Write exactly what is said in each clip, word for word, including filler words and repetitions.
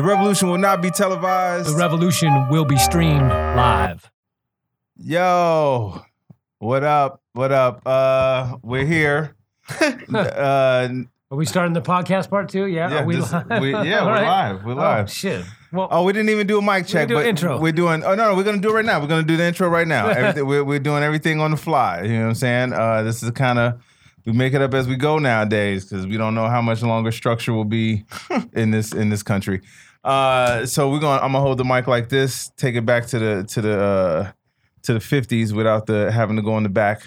The revolution will not be televised. The revolution will be streamed live. Yo, what up? What up? Uh, we're here. uh, Are we starting the podcast part two? Yeah, yeah, Are we this, live? We, yeah, we're right. live. We're live. Oh, shit. Well, oh, we didn't even do a mic check. We do but intro. We're doing. Oh no, no, we're gonna do it right now. We're gonna do the intro right now. we're, we're doing everything on the fly. You know what I'm saying? Uh, this is kind of we make it up as we go nowadays because we don't know how much longer structure will be in this in this country. Uh, so we're gonna. I'm gonna hold the mic like this. Take it back to the to the uh, to the fifties without the having to go in the back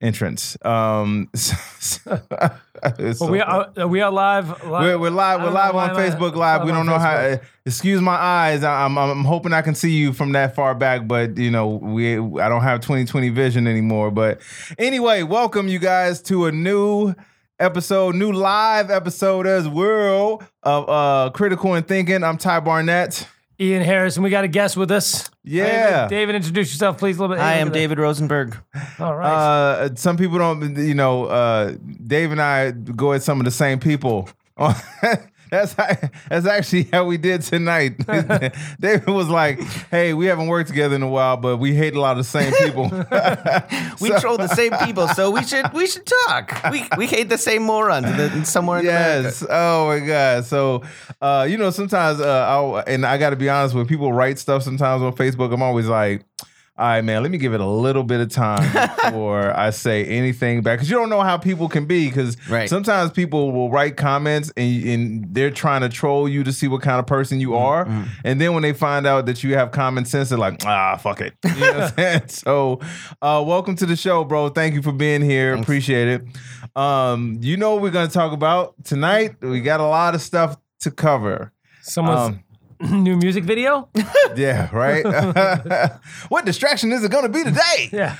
entrance. Um, so, so, well, so we are, are we are live. live? We're, we're live. We're live on Facebook Live. We don't know how. Excuse my eyes. I'm I'm hoping I can see you from that far back, but you know we I don't have twenty twenty vision anymore. But anyway, welcome you guys to a new episode, new live episode as well of uh, Critical and Thinking. I'm Ty Barnett. Ian Harris, and we got a guest with us. Yeah. David, David introduce yourself, please, a little bit. I am David Rosenberg. All right. Uh, some people don't, you know, uh, Dave and I go at some of the same people. That's how, that's actually how we did tonight. David was like, hey, we haven't worked together in a while, but we hate a lot of the same people. we so, troll the same people, so we should we should talk. We we hate the same morons the, somewhere in yes. America. Yes. Oh, my God. So, uh, you know, sometimes, uh, and I got to be honest, when people write stuff sometimes on Facebook, I'm always like, all right, man, let me give it a little bit of time before I say anything back. Because you don't know how people can be. Because right. sometimes people will write comments and, and they're trying to troll you to see what kind of person you are. Mm-hmm. And then when they find out that you have common sense, they're like, ah, fuck it. You know what I'm saying? So uh, welcome to the show, bro. Thank you for being here. Thanks. Appreciate it. Um, you know what we're going to talk about tonight? We got a lot of stuff to cover. Someone's... Um, new music video? Yeah, right? What distraction is it going to be today? Yeah.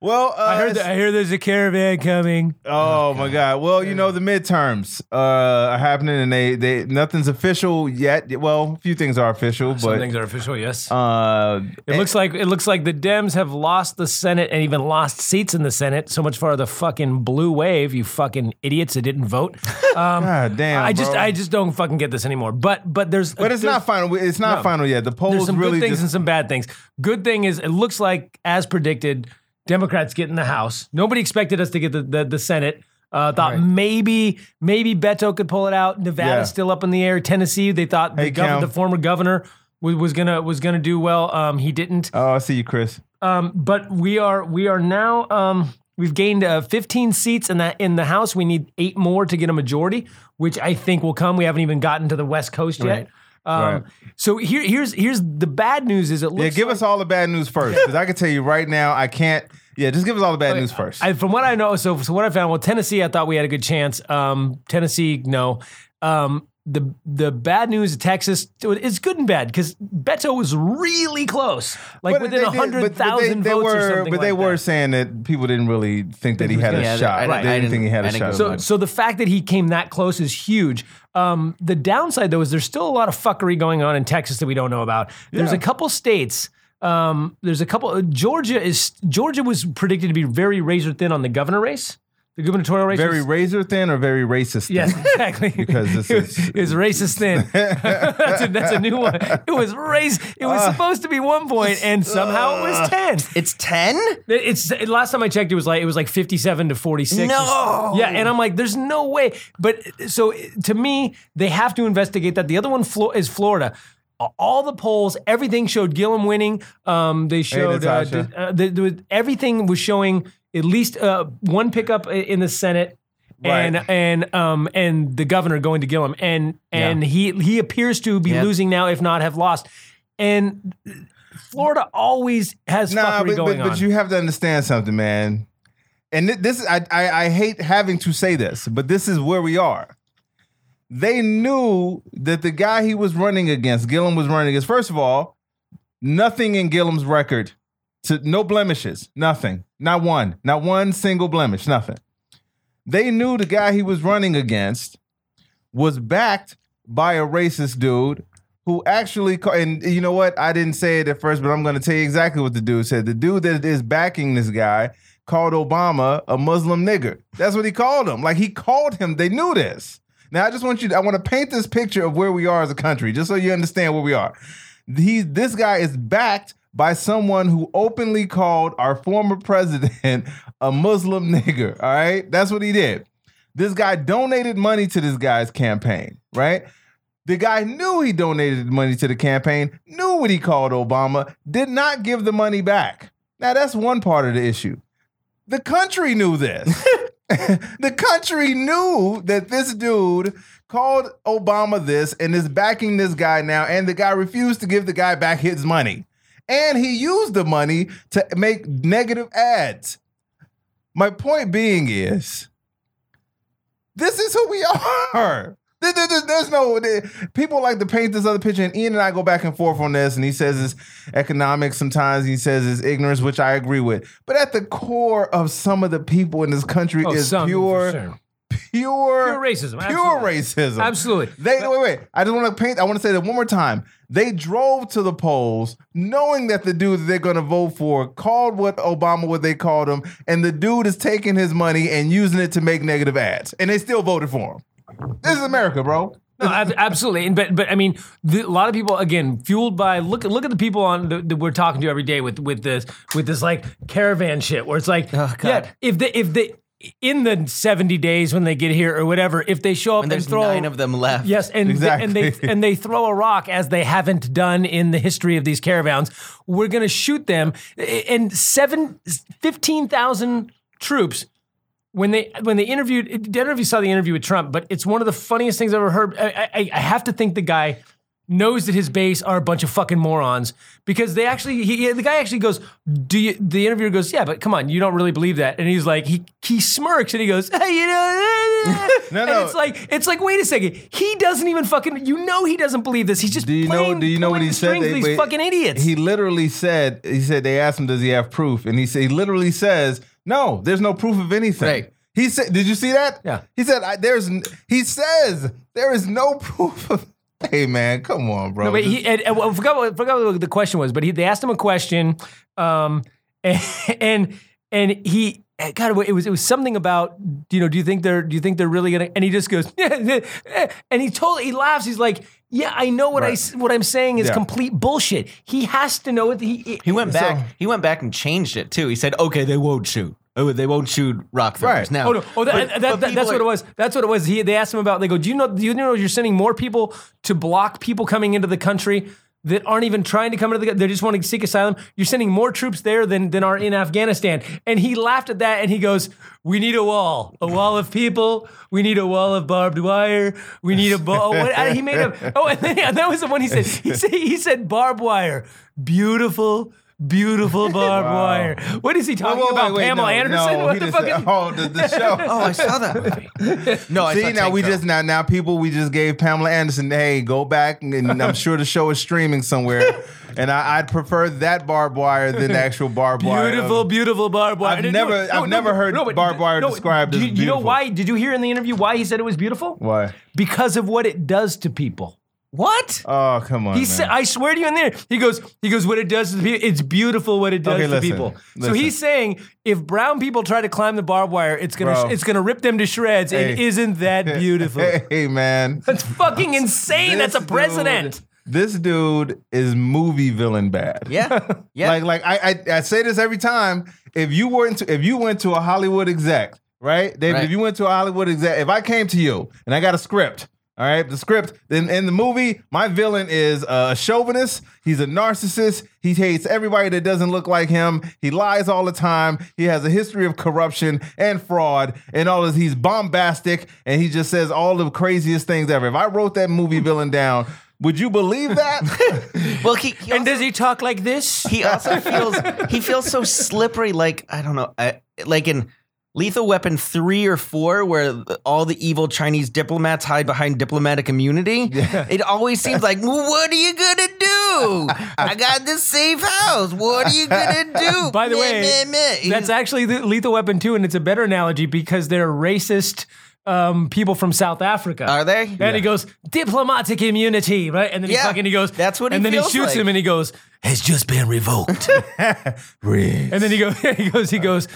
Well, uh, I, heard that, I hear there's a caravan coming. Oh, oh my God. God. Well, yeah. You know, the midterms uh, are happening, and they, they nothing's official yet. Well, a few things are official, Some but Some things are official, yes. Uh, it and, looks like it looks like the Dems have lost the Senate and even lost seats in the Senate. So much for the fucking blue wave, you fucking idiots that didn't vote. Um, God damn, I just bro. I just don't fucking get this anymore. But but there's but it's there's, not final. It's not no, final yet. The polls really. There's some really good things just, and some bad things. Good thing is it looks like, as predicted, Democrats get in the House. Nobody expected us to get the, the, the Senate. Uh, thought right. maybe maybe Beto could pull it out. Nevada's yeah. still up in the air. Tennessee, they thought hey, the, gov- the former governor was, was gonna was gonna do well. Um, he didn't. Oh, I see you, Chris. Um, but we are we are now um, we've gained uh, fifteen seats in that in the House. We need eight more to get a majority, which I think will come. We haven't even gotten to the West Coast yet. Right. Um, right. So here, here's here's the bad news is it looks Yeah, give like, us all the bad news first, because I can tell you right now I can't. Yeah, just give us all the bad okay. news first. I, from what I know, so, so what I found, well, Tennessee, I thought we had a good chance. Um, Tennessee, no. Um, the the bad news of Texas is good and bad, because Beto was really close, like but within one hundred thousand votes were, or something But they like were that. saying that people didn't really think that he had yeah, a shot. I, right. They didn't, I didn't think he had I a shot. So, so the fact that he came that close is huge. Um, the downside, though, is there's still a lot of fuckery going on in Texas that we don't know about. Yeah. There's a couple states... Um, there's a couple. Georgia is Georgia was predicted to be very razor thin on the governor race, the gubernatorial race. Very was, razor thin or very racist? Yes, thin? Exactly. Because this it was, is it was racist thin. that's, a, that's a new one. It was race. It was uh, supposed to be one point, and somehow uh, it was ten. It's ten. It's it, last time I checked, it was like it was like fifty-seven to forty-six. No. Yeah, and I'm like, there's no way. But so to me, they have to investigate that. The other one Flo- is Florida. All the polls, everything showed Gillum winning. Um, they showed hey, uh, d- uh, the, the, everything was showing at least uh, one pickup in the Senate, right. and and um and the governor going to Gillum, and and yeah. he he appears to be yep. losing now, if not have lost, and Florida always has nah, fuckery but, going but, but on. But you have to understand something, man. And this I, I I hate having to say this, but this is where we are. They knew that the guy he was running against, Gillum was running against, first of all, nothing in Gillum's record, to, no blemishes, nothing, not one, not one single blemish, nothing. They knew the guy he was running against was backed by a racist dude who actually, and you know what, I didn't say it at first, but I'm going to tell you exactly what the dude said. The dude that is backing this guy called Obama a Muslim nigger. That's what he called him. Like he called him, they knew this. Now, I just want you to, I want to paint this picture of where we are as a country, just so you understand where we are. He, this guy is backed by someone who openly called our former president a Muslim nigger, all right? That's what he did. This guy donated money to this guy's campaign, right? The guy knew he donated money to the campaign, knew what he called Obama, did not give the money back. Now, that's one part of the issue. The country knew this. The country knew that this dude called Obama this and is backing this guy now, and the guy refused to give the guy back his money. And he used the money to make negative ads. My point being is, this is who we are. There's no, people like to paint this other picture, and Ian and I go back and forth on this, and he says it's economics sometimes, he says it's ignorance, which I agree with. But at the core of some of the people in this country oh, is some, pure, sure. pure, pure racism. Pure absolutely. racism. Absolutely. They, but, wait, wait. I just want to paint, I want to say that one more time. They drove to the polls knowing that the dude that they're going to vote for called what Obama, what they called him, and the dude is taking his money and using it to make negative ads, and they still voted for him. This is America, bro. No, absolutely. And but but I mean, the, a lot of people again fueled by look look at the people on the, that we're talking to every day with with this with this like caravan shit where it's like oh, yeah if they if they in the seventy days when they get here or whatever if they show up and, and there's throw, nine of them left yes and exactly. they, and they and they throw a rock as they haven't done in the history of these caravans, we're gonna shoot them. And seven fifteen thousand troops. When they when they interviewed, I don't know if you saw the interview with Trump, but it's one of the funniest things I've ever heard. I, I, I have to think the guy knows that his base are a bunch of fucking morons because they actually, he, the guy actually goes, do you, the interviewer goes, yeah, but come on, you don't really believe that. And he's like, he he smirks and he goes, hey, you know. no, and no. It's like, it's like, wait a second. He doesn't even fucking, you know he doesn't believe this. He's just do you playing, know, do you know what he said? They, these wait, fucking idiots. He literally said, he said, they asked him, does he have proof? And he said, he literally says, no, there's no proof of anything. Right. He said, did you see that? Yeah. He said, I, there's, he says, there is no proof of, hey man, come on, bro. No, but he, and, and I forgot, I forgot what the question was, but he, they asked him a question, um, and, and, and he, God, it was it was something about, you know, do you think they're do you think they're really gonna? And he just goes, and he totally he laughs. He's like, yeah, I know what right. I what I'm saying is yeah. complete bullshit. He has to know it. He, he went back. So, he went back and changed it too. He said, okay, they won't shoot. Oh, they won't shoot rock throwers right. now. Oh, no. oh that, but, that, but that, that's are, what it was. That's what it was. He they asked him about. They go, do you know? Do you know you're sending more people to block people coming into the country that aren't even trying to come into the country? They just want to seek asylum. You're sending more troops there than, than are in Afghanistan. And he laughed at that and he goes, we need a wall, a wall of people. We need a wall of barbed wire. We need a ball. Oh, he made a, oh, and then, yeah, that was the one he said. He said, he said barbed wire, beautiful, beautiful barbed wow. wire. What is he talking wait, wait, about? Wait, wait, Pamela no, Anderson? No, what the fuck? Said, is- oh, the, the show. Oh, I saw that movie. No, I see now we though. just now now people we just gave Pamela Anderson. Hey, go back, and I'm sure the show is streaming somewhere. And I, I'd prefer that barbed wire than the actual barbed wire. Beautiful, of, beautiful barbed wire. I've never, no, I've no, never no, heard no, barbed wire no, described do, as beautiful. You know why? Did you hear in the interview why he said it was beautiful? Why? Because of what it does to people. What? Oh, come on. He said, I swear to you in there. He goes, he goes, what it does to people, it's beautiful what it does okay, to listen, people. Listen. So he's saying if brown people try to climb the barbed wire, it's gonna Bro. it's gonna rip them to shreds. Hey. And isn't that beautiful? Hey man. That's fucking insane. That's a president. Dude, this dude is movie villain bad. Yeah. Yeah. like like I, I I say this every time. If you were into if you went to a Hollywood exec, right? David, right. If you went to a Hollywood exec, if I came to you and I got a script. All right, the script in, in the movie, my villain is a chauvinist. He's a narcissist. He hates everybody that doesn't look like him. He lies all the time. He has a history of corruption and fraud and all this. He's bombastic and he just says all the craziest things ever. If I wrote that movie villain down, would you believe that? Well, he, he also, and does he talk like this? He also feels he feels so slippery. Like I don't know, I, like in. Lethal Weapon three or four, where all the evil Chinese diplomats hide behind diplomatic immunity. Yeah. It always seems like, what are you going to do? I got this safe house. What are you going to do? By the meh, way, meh, meh. that's actually the Lethal Weapon two, and it's a better analogy because they're racist um, people from South Africa. Are they? And yeah. he goes, diplomatic immunity, right? And then he yeah, fucking he goes, that's what he And then he shoots like. him and he goes, has just been revoked. And then he goes, he goes, he goes,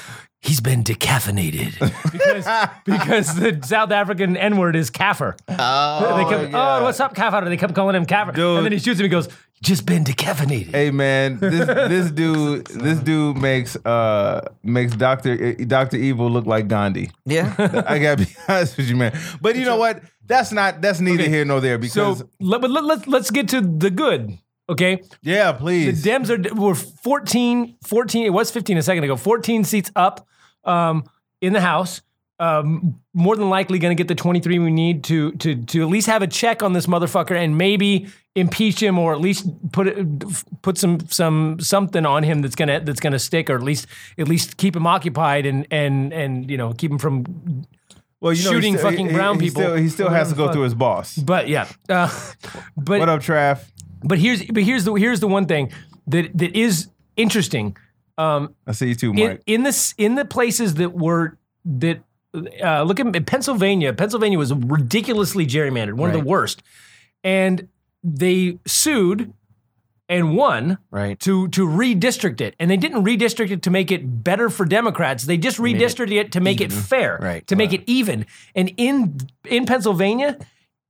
he's been decaffeinated. Because, because the South African N-word is kaffer. Oh, they come, yeah. oh, what's up, kaffer? They kept calling him kaffer. Dude. And then he shoots him and goes, just been decaffeinated. Hey man, this this dude this dude makes uh makes Doctor Doctor Evil look like Gandhi. Yeah, I gotta be honest with you, man. But you know what? That's not that's neither okay. here nor there because. So let, let, let's let's get to the good. Okay. Yeah, please. The Dems are were fourteen, fourteen. It was fifteen a second ago. fourteen seats up um, in the House. Um, more than likely going to get the twenty-three we need to to to at least have a check on this motherfucker and maybe impeach him or at least put it, put some some something on him that's gonna that's gonna stick or at least at least keep him occupied and and and you know keep him from well you know, shooting still, fucking he, brown he, he people. Still, he still has to go fuck. through his boss. But yeah. Uh, but what up, Trav? But here's but here's the here's the one thing that that is interesting. Um, I see you too, Mike. In, in this in the places that were that. Uh, look at Pennsylvania. Pennsylvania was ridiculously gerrymandered, one right. of the worst. And they sued and won right. to to redistrict it. And they didn't redistrict it to make it better for Democrats. They just redistricted it, it to make even. it fair, right. to wow. make it even. And in in Pennsylvania,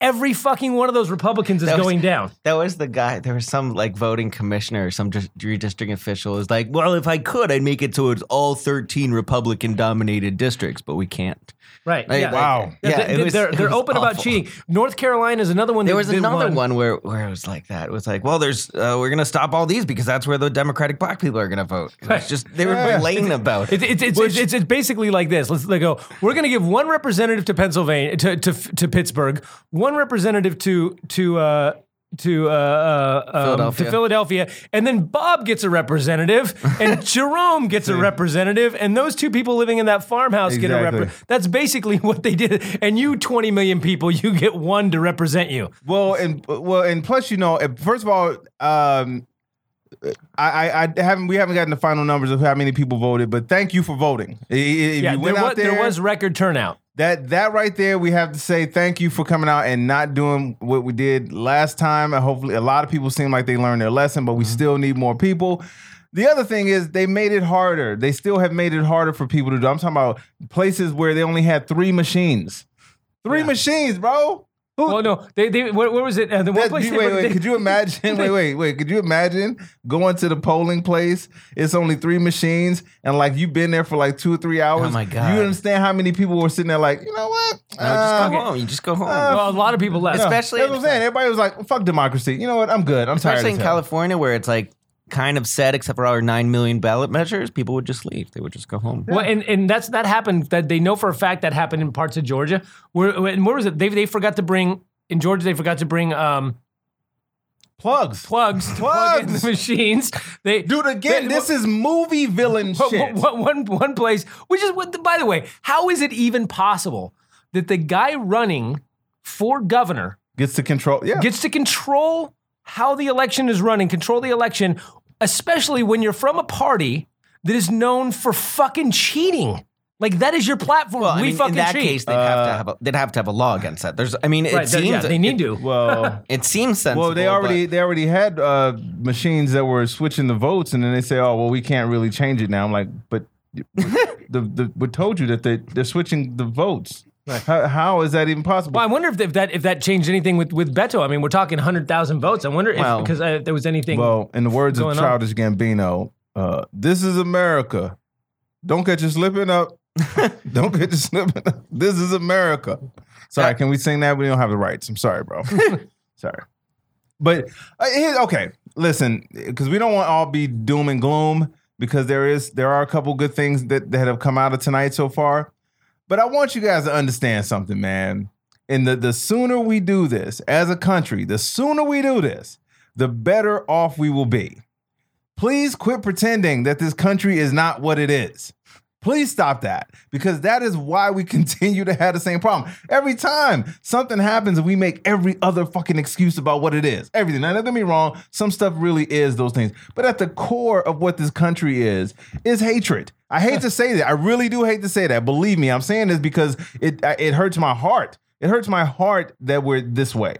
every fucking one of those Republicans is was, going down. That was the guy. There was some like voting commissioner, some just redistricting official is like, well, if I could, I'd make it so it's all thirteen Republican dominated districts, but we can't. Right. Like, yeah. Wow. Yeah. yeah they, was, they're they're open awful. about cheating. North Carolina is another one. There was another won. one where, where it was like that. It was like, well, there's uh, we're going to stop all these because that's where the Democratic black people are going to vote. Right. It's just they were yeah. blatant about it. It's, it's, it's, Which, it's, it's, it's basically like this. Let's they go. We're going to give one representative to Pennsylvania, to, to, to Pittsburgh. One One representative to to uh, to, uh, uh, um, Philadelphia. to Philadelphia, and then Bob gets a representative, and Jerome gets a representative, and those two people living in that farmhouse exactly. get a representative. That's basically what they did. And you, twenty million people, you get one to represent you. Well, and well, and plus, you know, first of all, um, I, I, I haven't we haven't gotten the final numbers of how many people voted, but thank you for voting. If yeah, you went there, was, out there, there was record turnout. That that right there, we have to say thank you for coming out and not doing what we did last time. And hopefully a lot of people seem like they learned their lesson, but we mm-hmm. still need more people. The other thing is they made it harder. They still have made it harder for people to do. I'm talking about places where they only had three machines. Three yeah. machines, bro. Who? Oh, no. They, they, where, where was it? Uh, the one that, place wait, they, wait, wait. They, could you imagine? They, wait, wait, wait. Could you imagine going to the polling place? It's only three machines, and like you've been there for like two or three hours. Oh, my God. You understand how many people were sitting there like, you know what? No, uh, just go home. You just go home. Uh, well, a lot of people left. Especially. You know, that's what I'm saying. Everybody was like, well, fuck democracy. You know what? I'm good. I'm especially tired. Especially in California, where it's like, kind of said, except for our nine million ballot measures, people would just leave. They would just go home. Well, and, and that's that happened. That they know for a fact that happened in parts of Georgia. Where and where was it? They they forgot to bring in Georgia. They forgot to bring um, plugs, plugs, plugs, plug in the machines. They dude again. They, this what, is movie villain what, shit. What, what, one one place, which is what. By the way, how is it even possible that the guy running for governor gets to control? Yeah, gets to control how the election is running. Control the election. Especially when you're from a party that is known for fucking cheating. Like, that is your platform. Well, we I mean, fucking cheat. In that cheat. case, they'd, uh, have to have a, they'd have to have a law against that. There's, I mean, it right, seems... Yeah, they need it, to. Well, it seems sensible. Well, they already but, they already had uh, machines that were switching the votes, and then they say, oh, well, we can't really change it now. I'm like, but the, the, we told you that they, they're switching the votes. Right. How, how is that even possible? Well, I wonder if, if that if that changed anything with, with Beto. I mean, we're talking one hundred thousand votes. I wonder if well, because uh, there was anything. Well, in the words of Childish Gambino, uh, this is America. Don't catch you slipping up. Don't catch you slipping up. This is America. Sorry, can we sing that? We don't have the rights. I'm sorry, bro. Sorry. But, uh, okay, listen, because we don't want all be doom and gloom because there is there are a couple good things that, that have come out of tonight so far. But I want you guys to understand something, man. And the, the sooner we do this as a country, the sooner we do this, the better off we will be. Please quit pretending that this country is not what it is. Please stop that, because that is why we continue to have the same problem. Every time something happens and we make every other fucking excuse about what it is. Everything. Now, don't get me wrong. Some stuff really is those things. But at the core of what this country is, is hatred. I hate to say that. I really do hate to say that. Believe me, I'm saying this because it it hurts my heart. It hurts my heart that we're this way.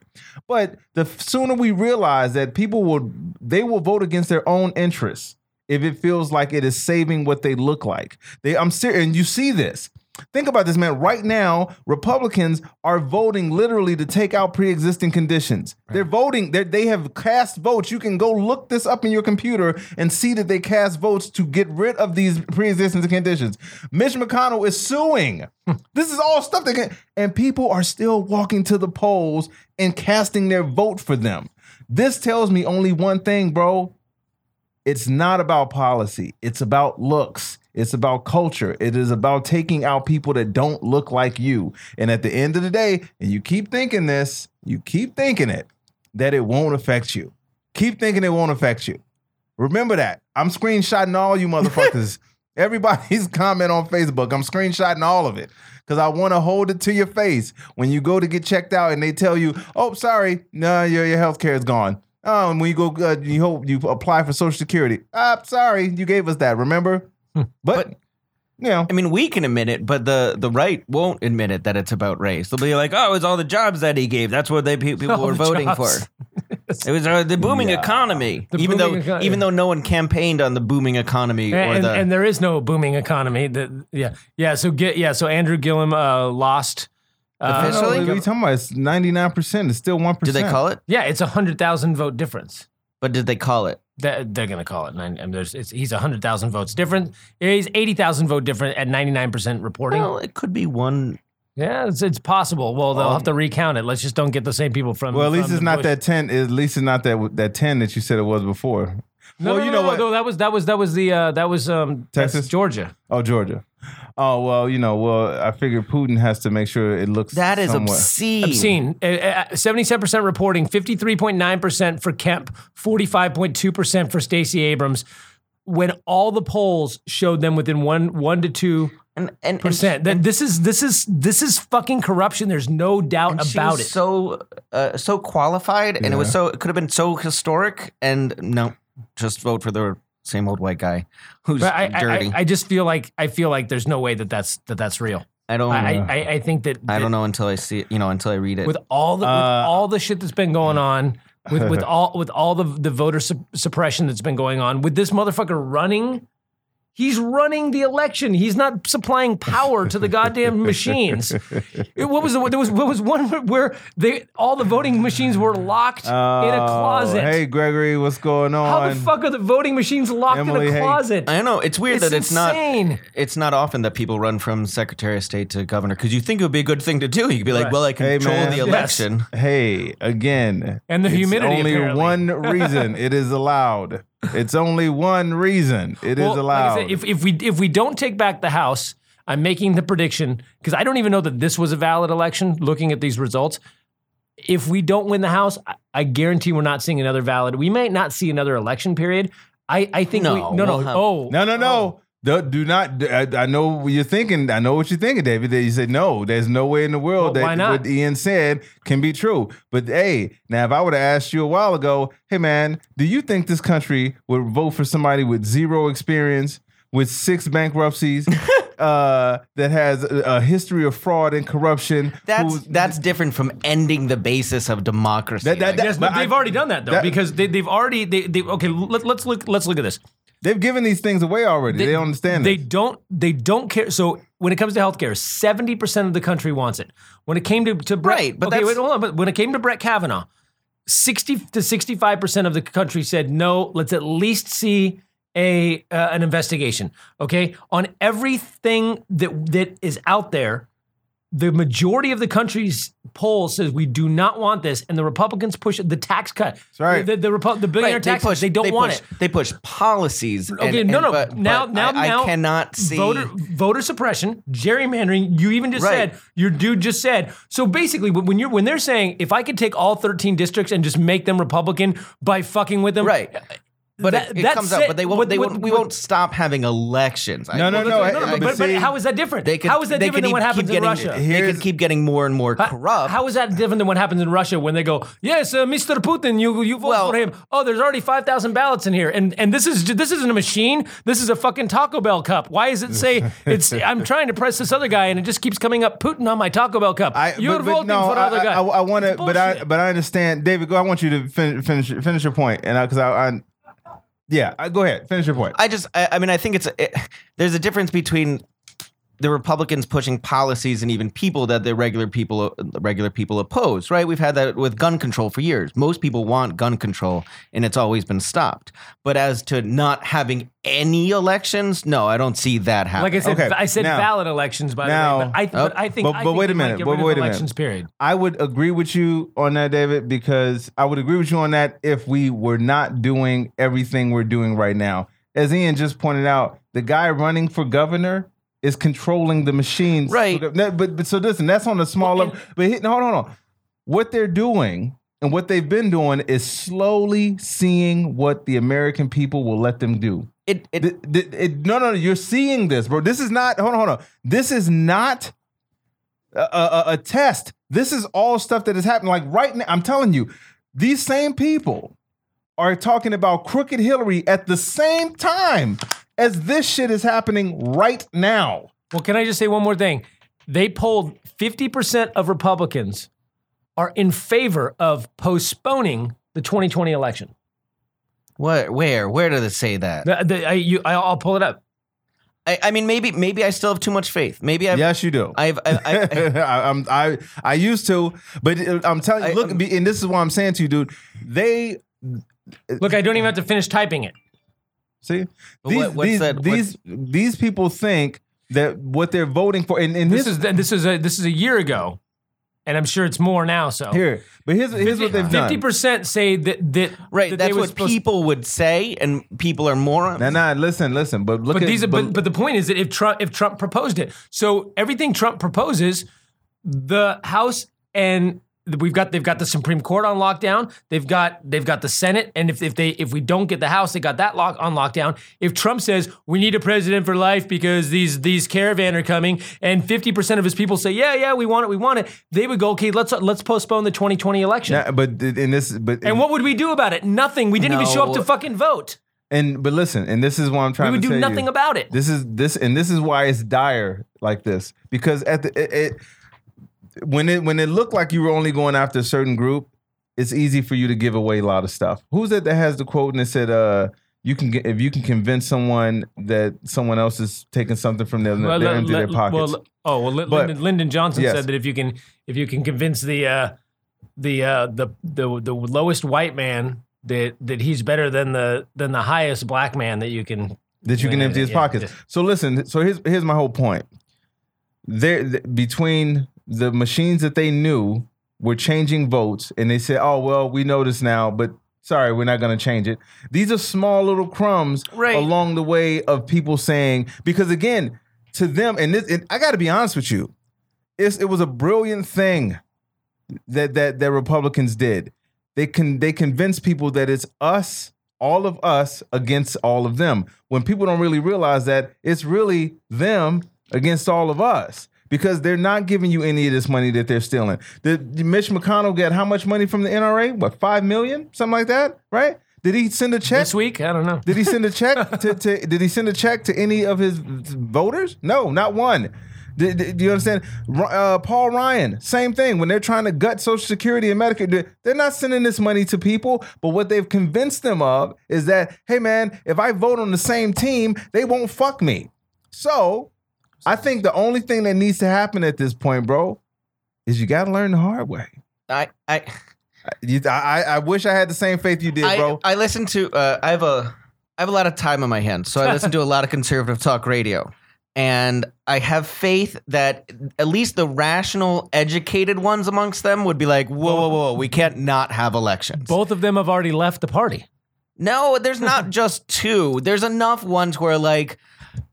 But the sooner we realize that people will, they will vote against their own interests if it feels like it is saving what they look like. They, I'm serious. And you see this. Think about this, man. Right now, Republicans are voting literally to take out pre-existing conditions. Right. They're voting. They're, they have cast votes. You can go look this up in your computer and see that they cast votes to get rid of these pre-existing conditions. Mitch McConnell is suing. This is all stuff that can, and people are still walking to the polls and casting their vote for them. This tells me only one thing, bro. It's not about policy. It's about looks. It's about culture. It is about taking out people that don't look like you. And at the end of the day, and you keep thinking this, you keep thinking it, that it won't affect you. Keep thinking it won't affect you. Remember that. I'm screenshotting all you motherfuckers. Everybody's comment on Facebook. I'm screenshotting all of it because I want to hold it to your face when you go to get checked out and they tell you, oh, sorry, no, your, your health care is gone. Oh, and when you go, uh, you hope you apply for Social Security. Ah, sorry, you gave us that, remember? But, but you know, I mean, we can admit it, but the, the right won't admit it that it's about race. They'll be like, "Oh, it's all the jobs that he gave. That's what they people all were the voting jobs. for." It was uh, the booming yeah. economy, the even booming though econ- even though no one campaigned on the booming economy, and, or and, the- and there is no booming economy. The, yeah, yeah. So get yeah. So Andrew Gillum uh, lost. Uh, Officially, what are you talking about? It's ninety-nine percent. It's still one percent. Did they call it? Yeah, it's a one hundred thousand vote difference. But did they call it? They're, they're going to call it. I mean, there's, it's, he's one hundred thousand votes different. He's eighty thousand vote different at ninety-nine percent reporting. Well, it could be one. Yeah, it's, it's possible. Well, they'll um, have to recount it. Let's just don't get the same people from. Well, at least it's not push. that ten. At least it's not that that ten that you said it was before. No, well, no, you know no, what? No, that was that was that was the uh, that was um, Texas, Georgia. Oh, Georgia. Oh well, you know. Well, I figure Putin has to make sure it looks. That is somewhat. obscene. Obscene. Seventy-seven percent reporting, fifty-three point nine percent for Kemp, forty-five point two percent for Stacey Abrams. When all the polls showed them within one one to two. And, and, percent. And, and this is this is this is fucking corruption. There's no doubt and about she was it. So uh, so qualified, yeah. and it was so it could have been so historic. And no, just vote for the same old white guy who's I, dirty. I, I, I just feel like I feel like there's no way that that's that that's real. I don't. I, know. I, I, I think that, that I don't know until I see it. You know, until I read it. With all the uh, with all the shit that's been going on, with with all with all the the voter sup- suppression that's been going on, with this motherfucker running. He's running the election. He's not supplying power to the goddamn machines. It, what was the, there was what was one where they all the voting machines were locked oh, in a closet. Hey Gregory, what's going on? How the fuck are the voting machines locked Emily, in a closet? Hey. I don't know. It's weird it's that it's insane. not. It's not often that people run from Secretary of State to governor because you think it would be a good thing to do. You could be like, right. well, I control hey, the election. Yes. Hey, again, and the it's humidity. Only apparently. one reason it is allowed. It's only one reason it well, is allowed. Like I said, if, if we if we don't take back the House, I'm making the prediction because I don't even know that this was a valid election. Looking at these results, if we don't win the House, I, I guarantee we're not seeing another valid. We might not see another election period. I, I think no we, no we'll no, have, oh, no no no no do not. I, I know what you're thinking. I know what you're thinking, David. That you said no. There's no way in the world well, that what Ian said can be true. But hey, now if I would have asked you a while ago. Hey, man, do you think this country would vote for somebody with zero experience, with six bankruptcies, uh, that has a, a history of fraud and corruption? That's that's different from ending the basis of democracy. That, that, that, yes, but they've I, already done that, though, that, because they, they've already they, they OK, let, let's look. Let's look at this. They've given these things away already. They, they don't understand They it. don't. They don't care. So when it comes to healthcare, seventy percent of the country wants it. When it came to, to Brett, right, but OK, wait, hold on. But when it came to Brett Kavanaugh. sixty to sixty-five percent of the country said, no, let's at least see a uh, an investigation, okay? On everything that that is out there, the majority of the country's poll says we do not want this, and the Republicans push the tax cut. Sorry. The, the, Repu- the billionaire right, tax cut, they don't they want push, it. They push policies. Okay, and, no, no. And, but, now, but now, I, now. I cannot see. Voter, voter suppression, gerrymandering, you even just right. said, your dude just said. So basically, when you're when they're saying, if I could take all thirteen districts and just make them Republican by fucking with them. Right. But that, it, it comes it. up. But they won't. What, they won't. What, we what, won't stop having elections. No, I, no, no. no, I, no I, but, but, see, but how is that different? They could, how is that different than what happens getting, in Russia? They could keep getting more and more corrupt. How, how is that different than what happens in Russia when they go, yes, uh, Mister Putin, you you vote well, for him. Oh, there's already five thousand ballots in here, and and this is this isn't a machine. This is a fucking Taco Bell cup. Why is it say it's? I'm trying to press this other guy, and it just keeps coming up Putin on my Taco Bell cup. I, You're but, but voting no, for the other guy. I, I, I want to, but I but I understand, David. Go. I want you to fin- finish finish your point, and because I. I Yeah, go ahead. Finish your point. I just, I, I mean, I think it's, it, there's a difference between the Republicans pushing policies and even people that the regular people, regular people oppose, right? We've had that with gun control for years. Most people want gun control and it's always been stopped. But as to not having any elections, no, I don't see that happening. Like I said, okay, I said now, valid elections, by now, the way, but I, th- oh, but I think, but, but I think wait a minute, but wait a elections, minute. Period. I would agree with you on that, David, because I would agree with you on that if we were not doing everything we're doing right now. As Ian just pointed out, the guy running for governor is controlling the machines. Right. But, but so listen, that's on a small well, level. But he, no, no, no. What they're doing and what they've been doing is slowly seeing what the American people will let them do. It, it, it, it, it no, no, no. You're seeing this, bro. This is not, hold on, hold on. This is not a, a, a test. This is all stuff that has happened. Like right now, I'm telling you, these same people are talking about crooked Hillary at the same time as this shit is happening right now. Well, can I just say one more thing? They polled fifty percent of Republicans are in favor of postponing the twenty twenty election. What? Where? Where did it say that? The, the, I, you, I, I'll pull it up. I, I mean, maybe maybe I still have too much faith. Maybe I yes, you do. I've, I've, I've, I've I, I'm, I I used to, but I'm telling you, I, look, I'm, and this is what I'm saying to you, dude. They look. I don't even have to finish typing it. See, these, what, what's these, that? these these people think that what they're voting for, and, and this, this is the, this is a this is a year ago, and I'm sure it's more now. So here, but here's here's fifty, what they've done. fifty percent say that that right. That that's what people to, would say, and people are morons. Nah, nah. Listen, listen. But look. But at, these. Are, but, but the point is that if Trump if Trump proposed it, so everything Trump proposes, the House and We've got they've got the Supreme Court on lockdown. They've got they've got the Senate, and if if they if we don't get the House, they got that lock on lockdown. If Trump says we need a president for life because these these caravan are coming, and fifty percent of his people say yeah yeah we want it we want it, they would go okay let's let's postpone the twenty twenty election. Nah, but in this but and in, what would we do about it? Nothing. We didn't no. even show up to fucking vote. And but listen, and this is what I'm trying to tell you. We would do nothing you. about it. This is this and this is why it's dire like this, because at the it. it When it when it looked like you were only going after a certain group, it's easy for you to give away a lot of stuff. Who's that that has the quote and it said, uh, "You can get, if you can convince someone that someone else is taking something from them, well, they're empty their pockets." Well, oh well, but, Lyndon, Lyndon Johnson yes. said that if you can if you can convince the uh, the, uh, the the the lowest white man that that he's better than the than the highest black man that you can that you can uh, empty his yeah, pockets. Just, so listen, so here's here's my whole point. There th- between. The machines that they knew were changing votes, and they said, oh, well, we know this now, but sorry, we're not going to change it. These are small little crumbs right. along the way of people saying, because again, to them, and, this, and I got to be honest with you, it's, it was a brilliant thing that that that Republicans did. They can they convinced people that it's us, all of us, against all of them. When people don't really realize that, it's really them against all of us. Because they're not giving you any of this money that they're stealing. Did Mitch McConnell get how much money from the N R A? What, five million dollars? Something like that, right? Did he send a check? This week? I don't know. Did he send a check to, to did he send a check to any of his voters? No, not one. Did, did, do you understand? Uh, Paul Ryan, same thing. When they're trying to gut Social Security and Medicare, they're not sending this money to people. But what they've convinced them of is that, hey, man, if I vote on the same team, they won't fuck me. So I think the only thing that needs to happen at this point, bro, is you got to learn the hard way. I I, you, I I wish I had the same faith you did, I, bro. I listen to uh, I have a I have a lot of time on my hands, so I listen to a lot of conservative talk radio, and I have faith that at least the rational, educated ones amongst them would be like, whoa, whoa, whoa, we can't not have elections. Both of them have already left the party. No, there's not just two. There's enough ones where like.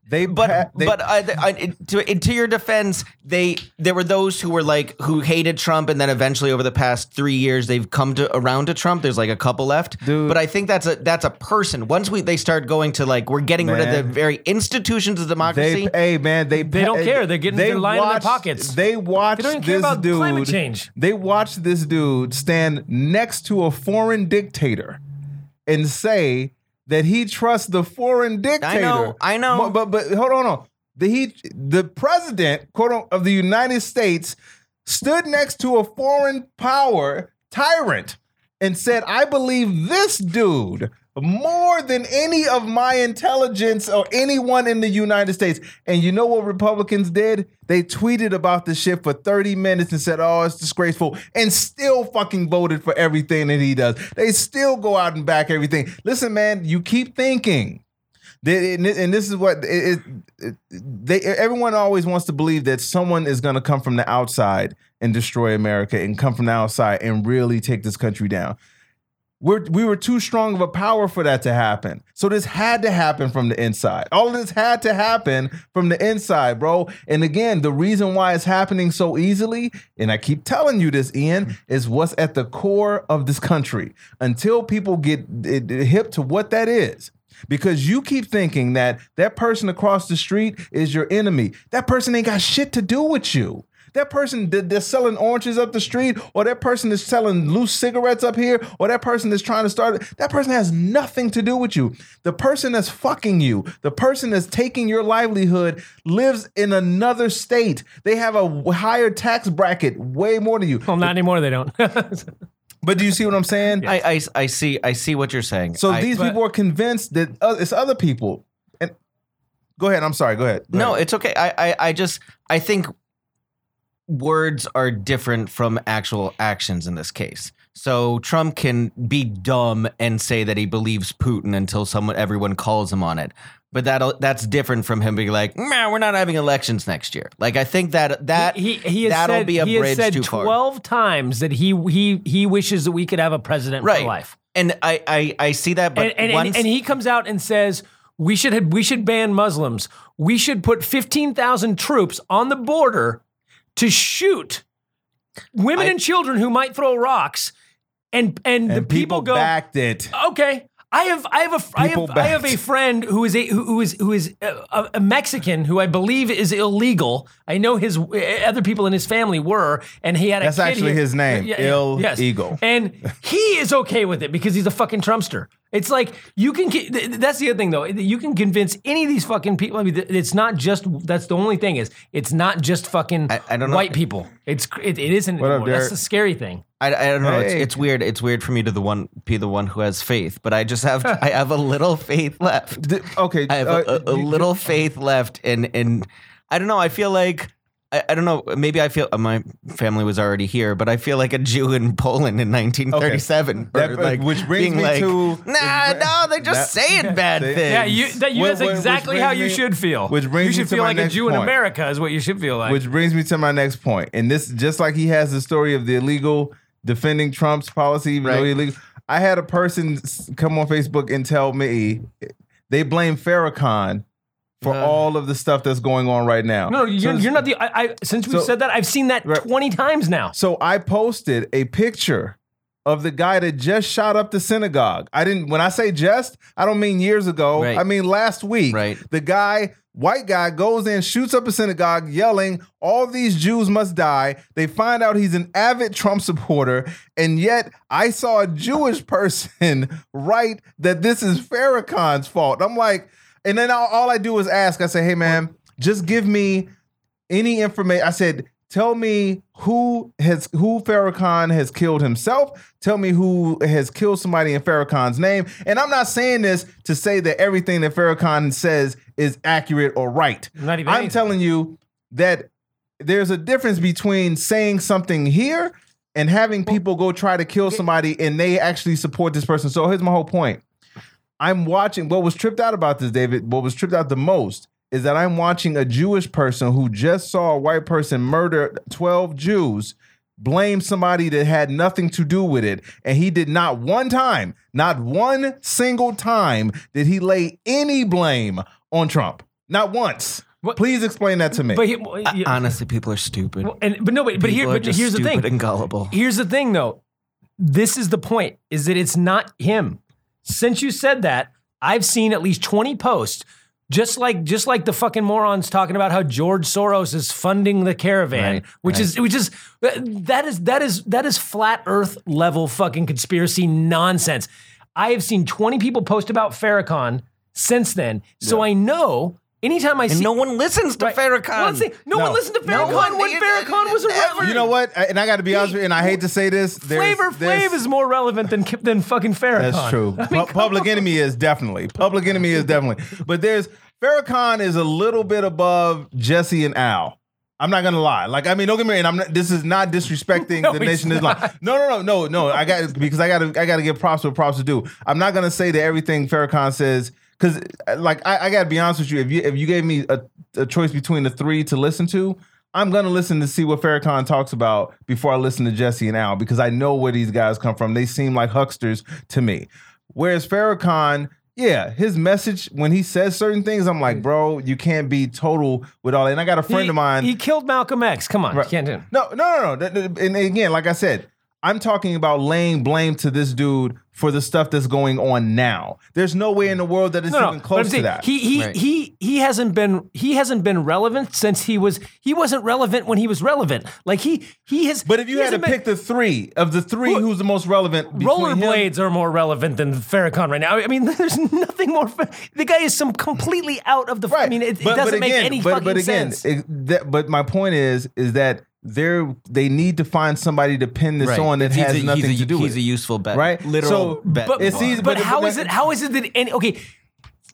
They, but ha- they, but I, I, to, to your defense, they there were those who were like who hated Trump, and then eventually over the past three years they've come to around to Trump. There's like a couple left, dude. But I think that's a that's a person. Once we they start going to like we're getting man. rid of the very institutions of democracy. They, hey man, they they don't care. They're getting they their line watched, in their pockets. They watch this care about dude. Climate change. They watch this dude stand next to a foreign dictator and say that he trusts the foreign dictator. I know, I know. But but, but hold on, on. The he the president, quote unquote, of the United States stood next to a foreign power tyrant and said, "I believe this dude more than any of my intelligence or anyone in the United States." And you know what Republicans did? They tweeted about this shit for thirty minutes and said, "Oh, it's disgraceful," and still fucking voted for everything that he does. They still go out and back everything. Listen, man, you keep thinking. And this is what it, it, they, everyone always wants to believe that someone is going to come from the outside and destroy America and come from the outside and really take this country down. We're, we were too strong of a power for that to happen. So this had to happen from the inside. All of this had to happen from the inside, bro. And again, the reason why it's happening so easily, and I keep telling you this, Ian, is what's at the core of this country. Until people get it, it, hip to what that is. Because you keep thinking that that person across the street is your enemy. That person ain't got shit to do with you. That person that's selling oranges up the street, or that person is selling loose cigarettes up here, or that person that's trying to start, that person has nothing to do with you. The person that's fucking you, the person that's taking your livelihood lives in another state. They have a higher tax bracket, way more than you. Well, not anymore, they don't. But do you see what I'm saying? Yes. I, I I see I see what you're saying. So I, these but, people are convinced that uh, it's other people. And go ahead. I'm sorry. Go ahead. Go no, ahead. It's okay. I, I I just I think words are different from actual actions in this case. So Trump can be dumb and say that he believes Putin until someone everyone calls him on it. But that that's different from him being like, man, we're not having elections next year. Like, I think that that he, he, he that'll said, be a he bridge has said too far. twelve times that he he he wishes that we could have a president right. for life. And I, I, I see that. But and, and, once- and, and he comes out and says, we should have, we should ban Muslims. We should put fifteen thousand troops on the border to shoot women I, and children who might throw rocks. And and, and the people, people go backed it. Okay. I have I have a I have, I have a friend who is a who is who is a, a Mexican who I believe is illegal. I know his other people in his family were, and he had a That's kid actually here. His name, yeah, Ill yes. Eagle. And he is okay with it because he's a fucking Trumpster. It's like you can. That's the other thing, though. You can convince any of these fucking people. I mean, it's not just. That's the only thing is, it's not just fucking I, I don't white know. people. It's it, it isn't. What anymore. Up, that's the scary thing. I, I don't know. Hey. It's, it's weird. It's weird for me to the one be the one who has faith, but I just have. I have a little faith left. Okay, I have uh, a, a, a little you, faith left, and and I don't know. I feel like. I don't know. Maybe I feel uh, my family was already here, but I feel like a Jew in Poland in nineteen thirty-seven. Okay. That, like, which brings being me like, to nah, no, they're just that, saying bad things. Yeah, you, that, you, what, that's exactly how you me, should feel. Which brings you should me to feel my like next a Jew point. In America is what you should feel like. Which brings me to my next point. And this, just like he has the story of the illegal defending Trump's policy, even right. though illegal. I had a person come on Facebook and tell me they blame Farrakhan for uh, all of the stuff that's going on right now. No, you're, so you're not the... I, I Since we've so, said that, I've seen that right, twenty times now. So I posted a picture of the guy that just shot up the synagogue. I didn't... When I say just, I don't mean years ago. Right. I mean last week. Right. The guy... White guy goes in, shoots up a synagogue, yelling, all these Jews must die. They find out he's an avid Trump supporter. And yet I saw a Jewish person write that this is Farrakhan's fault. I'm like... And then all, all I do is ask. I say, hey, man, just give me any information. I said, tell me who has who Farrakhan has killed himself. Tell me who has killed somebody in Farrakhan's name. And I'm not saying this to say that everything that Farrakhan says is accurate or right. Not even I'm anything. telling you that there's a difference between saying something here and having people go try to kill somebody and they actually support this person. So here's my whole point. I'm watching, what was tripped out about this, David, what was tripped out the most is that I'm watching a Jewish person who just saw a white person murder twelve Jews, blame somebody that had nothing to do with it. And he did not one time, not one single time did he lay any blame on Trump. Not once. What? Please explain that to me. But he, well, yeah. Honestly, people are stupid. Well, and, but no, but, but here, but here's the thing. And gullible. Here's the thing, though. This is the point: is that it's not him. Since you said that, I've seen at least twenty posts, just like just like the fucking morons talking about how George Soros is funding the caravan, right, which right. is which is that is that is that is flat Earth level fucking conspiracy nonsense. I have seen twenty people post about Farrakhan since then, so yeah. I know. Anytime I see, and no one listens to right. Farrakhan. Well, let's see, no, no one listened to Farrakhan no one, when it, Farrakhan it, was irrelevant. You know what? And I got to be honest with you, and I hate to say this. Flavor Flav is more relevant than than fucking Farrakhan. That's true. I mean, P- Public on. Enemy is definitely. Public Enemy is definitely. But there's Farrakhan is a little bit above Jesse and Al. I'm not gonna lie. Like, I mean, don't get me wrong. And I'm not, this is not disrespecting no, the Nation of Islam. No, no, no, no, no. I got because I got to I got to give props to what props to do. I'm not gonna say that everything Farrakhan says. Because, like, I, I got to be honest with you. If you if you gave me a, a choice between the three to listen to, I'm going to listen to see what Farrakhan talks about before I listen to Jesse and Al, because I know where these guys come from. They seem like hucksters to me. Whereas Farrakhan, yeah, his message, when he says certain things, I'm like, bro, you can't be total with all that. And I got a friend he, of mine. He killed Malcolm X. Come on. Right. You can't do it. No, no, no, no. And again, like I said, I'm talking about laying blame to this dude for the stuff that's going on now. There's no way in the world that it's no, no, even close saying, to that. He he right. he he hasn't been he hasn't been relevant since he was he wasn't relevant when he was relevant. Like he he has. But if you had to been, pick the three of the three, who's the most relevant? Rollerblades are more relevant than Farrakhan right now. I mean, there's nothing more. The guy is some completely out of the. Right. I mean, it, but, it doesn't but again, make any but, fucking but again, sense. It, that, but my point is, is that. They're, they need to find somebody to pin this right. on that he's has a, nothing a, to do with it. He's a useful bet. Right? Literal so, bet. But, it's easy, but, but how but is it How is it that any... Okay,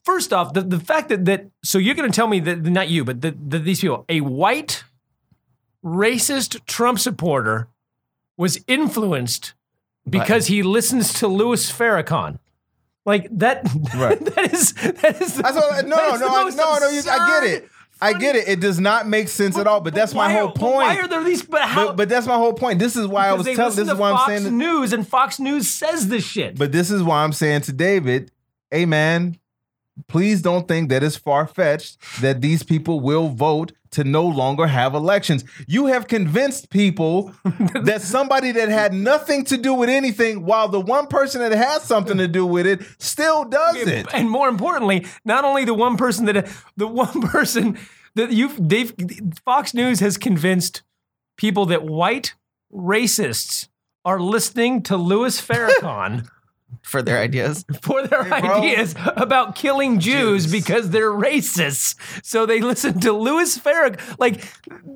first off, the, the fact that... that so you're going to tell me that... Not you, but the, the, these people. A white, racist Trump supporter was influenced because right. he listens to Louis Farrakhan. Like, that... Right. that is... That is the, I saw, no, that is no, no, no, no, you, I get it. I get it. It does not make sense but, at all. But, but that's my whole are, point. Why are there these? But, how, but but that's my whole point. This is why I was telling. This is why Fox I'm saying. Fox News and Fox News says this shit. But this is why I'm saying to David, hey man, please don't think that it's far fetched that these people will vote to no longer have elections. You have convinced people that somebody that had nothing to do with anything, while the one person that has something to do with it still does and, it. And more importantly, not only the one person that the one person that you've they've Fox News has convinced people that white racists are listening to Louis Farrakhan. For their ideas. For their hey, ideas about killing Jews, Jews because they're racists. So they listen to Louis Farrakhan. Like,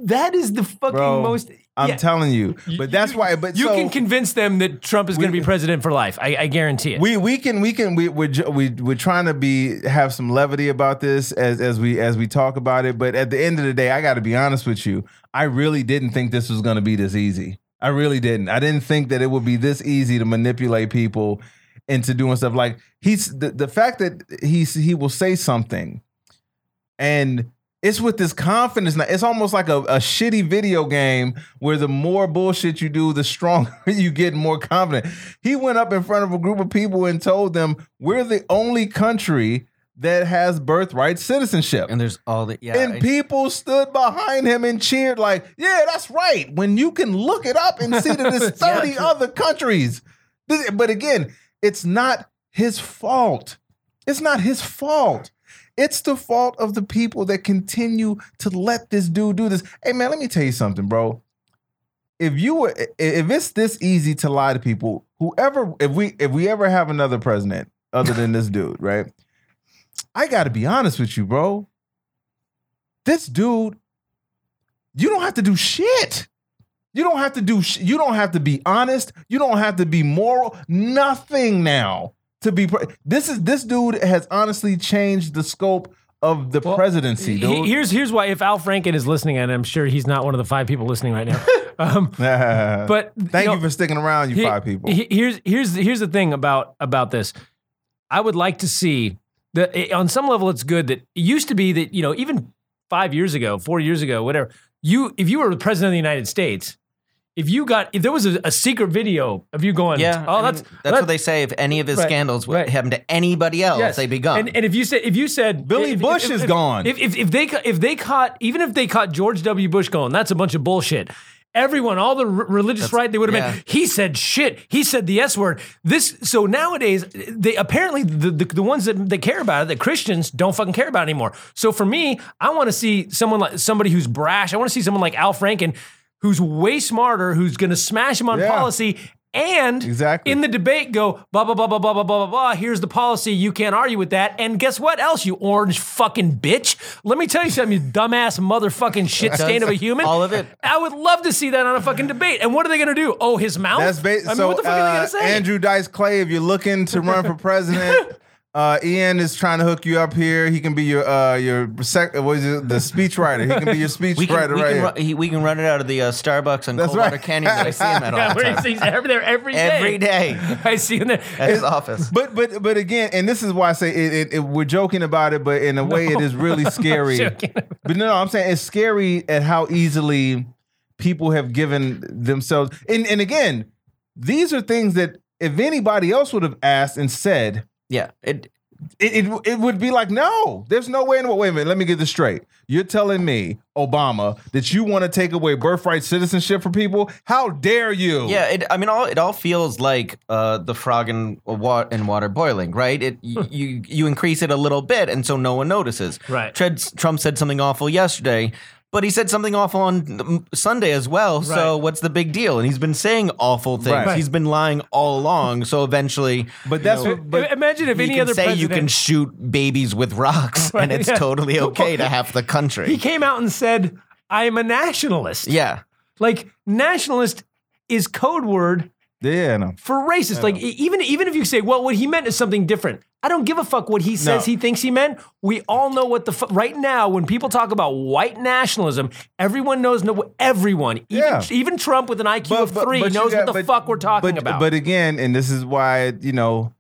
that is the fucking bro, most... I'm yeah. telling you. But that's you, why... But You so, can convince them that Trump is going to be president for life. I, I guarantee it. We we can... we can we, we're, we, we're trying to be have some levity about this as, as, we, as we talk about it. But at the end of the day, I got to be honest with you. I really didn't think this was going to be this easy. I really didn't. I didn't think that it would be this easy to manipulate people into doing stuff like he's the, the fact that he's, he will say something and it's with this confidence. Now, it's almost like a, a shitty video game where the more bullshit you do, the stronger you get and more confident. He went up in front of a group of people and told them we're the only country that has birthright citizenship. And there's all the, yeah. And I, people stood behind him and cheered like, yeah, that's right. When you can look it up and see that there's thirty yeah. other countries. But again, it's not his fault. It's not his fault. It's the fault of the people that continue to let this dude do this. Hey, man, let me tell you something, bro. If you were, if it's this easy to lie to people, whoever, if we, if we ever have another president other than this dude, right? I got to be honest with you, bro. This dude, you don't have to do shit. You don't have to do. Sh- you don't have to be honest. You don't have to be moral. Nothing now to be. Pre- this is this dude has honestly changed the scope of the well, presidency. Dude. He, here's here's why. If Al Franken is listening, and I'm sure he's not one of the five people listening right now. Um, but thank you, you know, for sticking around, you he, five people. He, here's here's here's the thing about about this. I would like to see that on some level. It's good that it used to be that you know even five years ago, four years ago, whatever. You if you were the president of the United States. If you got, if there was a, a secret video of you going, yeah, oh, I mean, that's that's that, what they say. If any of his right, scandals would right. happen to anybody else, yes. they'd be gone. And, and if you said, if you said, Billy if, Bush if, is if, gone. If, if if they if they caught, even if they caught George W. Bush going, that's a bunch of bullshit. Everyone, all the r- religious that's, right, they would have yeah. been. He said shit. He said the S word. This. So nowadays, they apparently the, the the ones that they care about it, the Christians, don't fucking care about it anymore. So for me, I want to see someone like somebody who's brash. I want to see someone like Al Franken, who's way smarter, who's going to smash him on yeah. policy, and exactly. in the debate go, blah, blah, blah, blah, blah, blah, blah, blah, here's the policy, you can't argue with that, and guess what else, you orange fucking bitch? Let me tell you something, you dumbass motherfucking shit stain of a human. All of it. I would love to see that on a fucking debate, and what are they going to do? Oh, his mouth? That's ba- I mean, so, what the fuck uh, are they going to say? Andrew Dice Clay, if you're looking to run for president... Uh, Ian is trying to hook you up here. He can be your uh, your sec- what is it? the speechwriter. He can be your speechwriter right can, here. Run, he, we can run it out of the uh, Starbucks and Coldwater right. Canyon that I see him at all the time. He's every, there every day. Every day. I see him there. At his it's, office. But but but again, and this is why I say it, it, it, we're joking about it, but in a no. way it is really scary. But no, no, I'm saying it's scary at how easily people have given themselves. And, and again, these are things that if anybody else would have asked and said, Yeah, it, it it it would be like, no, there's no way in the world. Wait a minute, let me get this straight. You're telling me, Obama, that you want to take away birthright citizenship from people? How dare you? Yeah, it, I mean, all it all feels like uh, the frog in water, in water boiling, right? It you, you you increase it a little bit, and so no one notices. Right. Trump said something awful yesterday. But he said something awful on Sunday as well, right. so what's the big deal? And he's been saying awful things. Right. He's been lying all along, so eventually... But that's you know, what, but imagine if any other president... You can say you can shoot babies with rocks, right. and it's yeah. totally okay to half the country. He came out and said, I'm a nationalist. Yeah. Like, nationalist is code word yeah, I know. for racist. Like, even, even if you say, well, what he meant is something different. I don't give a fuck what he says no. he thinks he meant. We all know what the fuck. Right now, when people talk about white nationalism, everyone knows, no, everyone, even, yeah. even Trump with an I Q but, of three but, but knows got, what the but, fuck we're talking but, about. But again, and this is why, you know,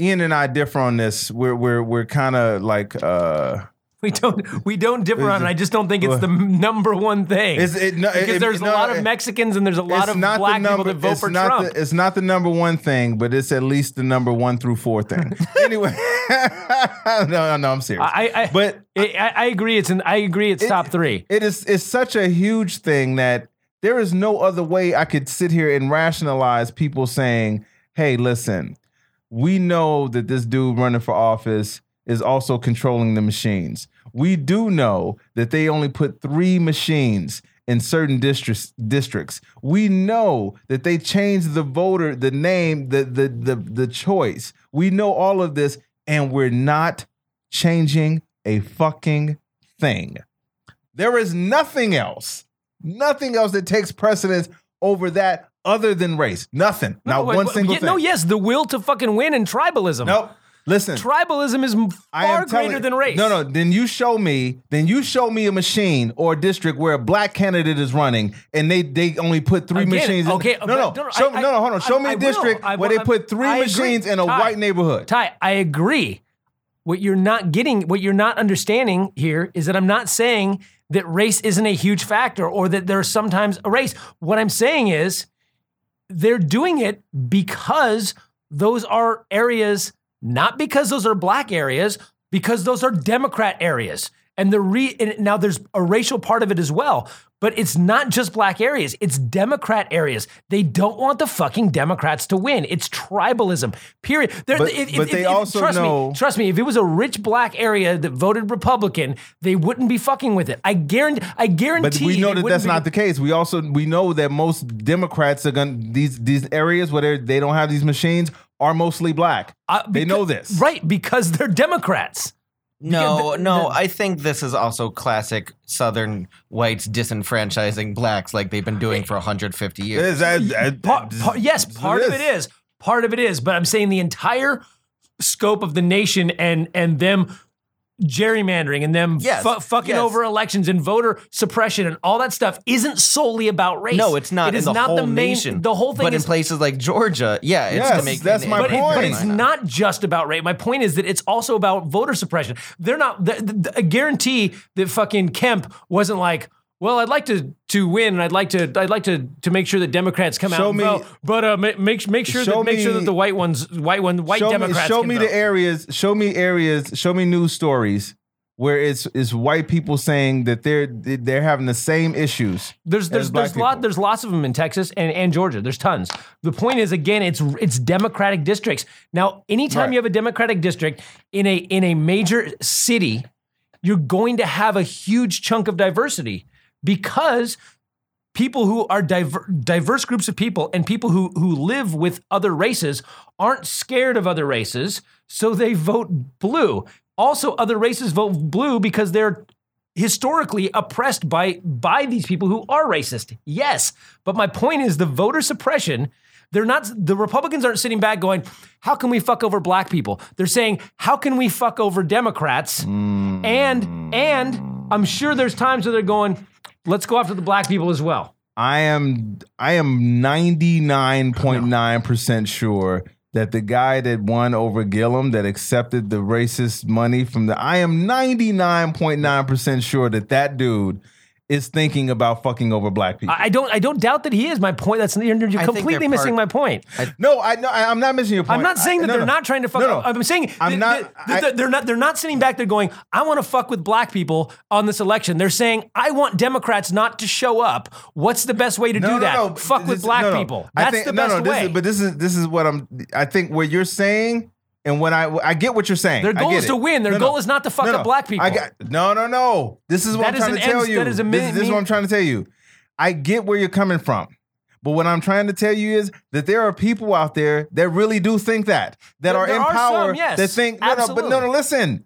Ian and I differ on this. We're we're we're kind of like... Uh, We don't we don't differ on it. I just don't think it's the number one thing. It's, it, no, because it, there's no, a lot of Mexicans and there's a lot of black number, people that vote for Trump. The, it's not the number one thing, but it's at least the number one through four thing. Anyway, no, no, no, I'm serious. I, I but it, I, I agree. It's an, I agree. It's it, top three. It is. It's such a huge thing that there is no other way I could sit here and rationalize people saying, "Hey, listen, we know that this dude running for office is also controlling the machines. We do know that they only put three machines in certain districts. Districts. We know that they changed the voter, the name, the, the the the choice. We know all of this, and we're not changing a fucking thing. There is nothing else, nothing else that takes precedence over that other than race. Nothing. No, not no, one but, single yeah, thing. No, yes, the will to fucking win and tribalism. Nope. Listen, tribalism is far greater you, than race. No, no. Then you show me. Then you show me a machine or a district where a black candidate is running, and they, they only put three Again, machines. Okay, in. Okay, no, no, no, no, show, I, no, no. Hold on. Show I, me a I district will. where I, they put three I machines agree. in a Ty, white neighborhood. Ty, I agree. What you're not getting, what you're not understanding here, is that I'm not saying that race isn't a huge factor or that there's sometimes a race. What I'm saying is they're doing it because those are areas. Not because those are black areas, because those are Democrat areas. And the re- and now there's a racial part of it as well, but it's not just black areas, it's Democrat areas. They don't want the fucking Democrats to win. It's tribalism, period. They're, but it, but it, they it, also trust know... Me, trust me, if it was a rich black area that voted Republican, they wouldn't be fucking with it. I guarantee, I guarantee. But we know that that's be... not the case. We also, we know that most Democrats are going, these these areas where they don't have these machines are mostly black. Uh, because, they know this. Right, because they're Democrats. No, yeah, the, no, the, I think this is also classic Southern whites disenfranchising blacks like they've been doing for one hundred fifty years. I, I, I, part, part, yes, part it of it is. Part of it is. But I'm saying the entire scope of the nation and and them gerrymandering and them yes, fu- fucking yes. over elections and voter suppression and all that stuff isn't solely about race. No, it's not. It is in the not whole the main, nation. The whole thing but is, in places like Georgia, yeah, it's yes, to make that's my but point. It, but it's not just about race. My point is that it's also about voter suppression. They're not. The, the, the, I guarantee that fucking Kemp wasn't like, well, I'd like to to win, and I'd like to I'd like to to make sure that Democrats come show out and me, vote, but uh, make make sure that make me, sure that the white ones white one white show Democrats me, show can me vote. the areas show me areas show me news stories where it's it's white people saying that they're they're having the same issues. There's there's there's lot there's lots of them in Texas and, and Georgia. There's tons. The point is, again, it's it's Democratic districts. Now, anytime right. you have a Democratic district in a in a major city, you're going to have a huge chunk of diversity because people who are diver, diverse groups of people and people who who live with other races aren't scared of other races, so they vote blue. Also, other races vote blue because they're historically oppressed by by these people who are racist. Yes, but my point is the voter suppression, they're not, the Republicans aren't sitting back going, how can we fuck over black people? They're saying, how can we fuck over Democrats? Mm. And, and I'm sure there's times where they're going, let's go after the black people as well. I am, I am ninety-nine point nine percent sure that the guy that won over Gillum that accepted the racist money from the... I am ninety-nine point nine percent sure that that dude is thinking about fucking over black people. I don't I don't doubt that he is. My point, that's you're completely missing part, my point. I, no, I, no, I'm not missing your point. I'm not saying that I, no, they're no, not trying to fuck... No, no, I'm saying I'm th- not, th- th- I, they're not... They're not sitting back there going, I want to fuck with black people on this election. They're saying, I want Democrats not to show up. What's the best way to no, do no, that? No, fuck this, with black no, no. people. That's think, the best no, no, way. This is, but this is, this is what I'm... I think what you're saying... And when I I get what you're saying. Their goal is it. to win. Their no, goal no. is not to fuck no, no. up black people. I got, no, no, no. This is what that I'm is trying to tell ends, you. That is a this, is, this is what I'm trying to tell you. I get where you're coming from. But what I'm trying to tell you is that there are people out there that really do think that. That there, are there in are power. Some, yes. That think, no, no, but no, no, listen.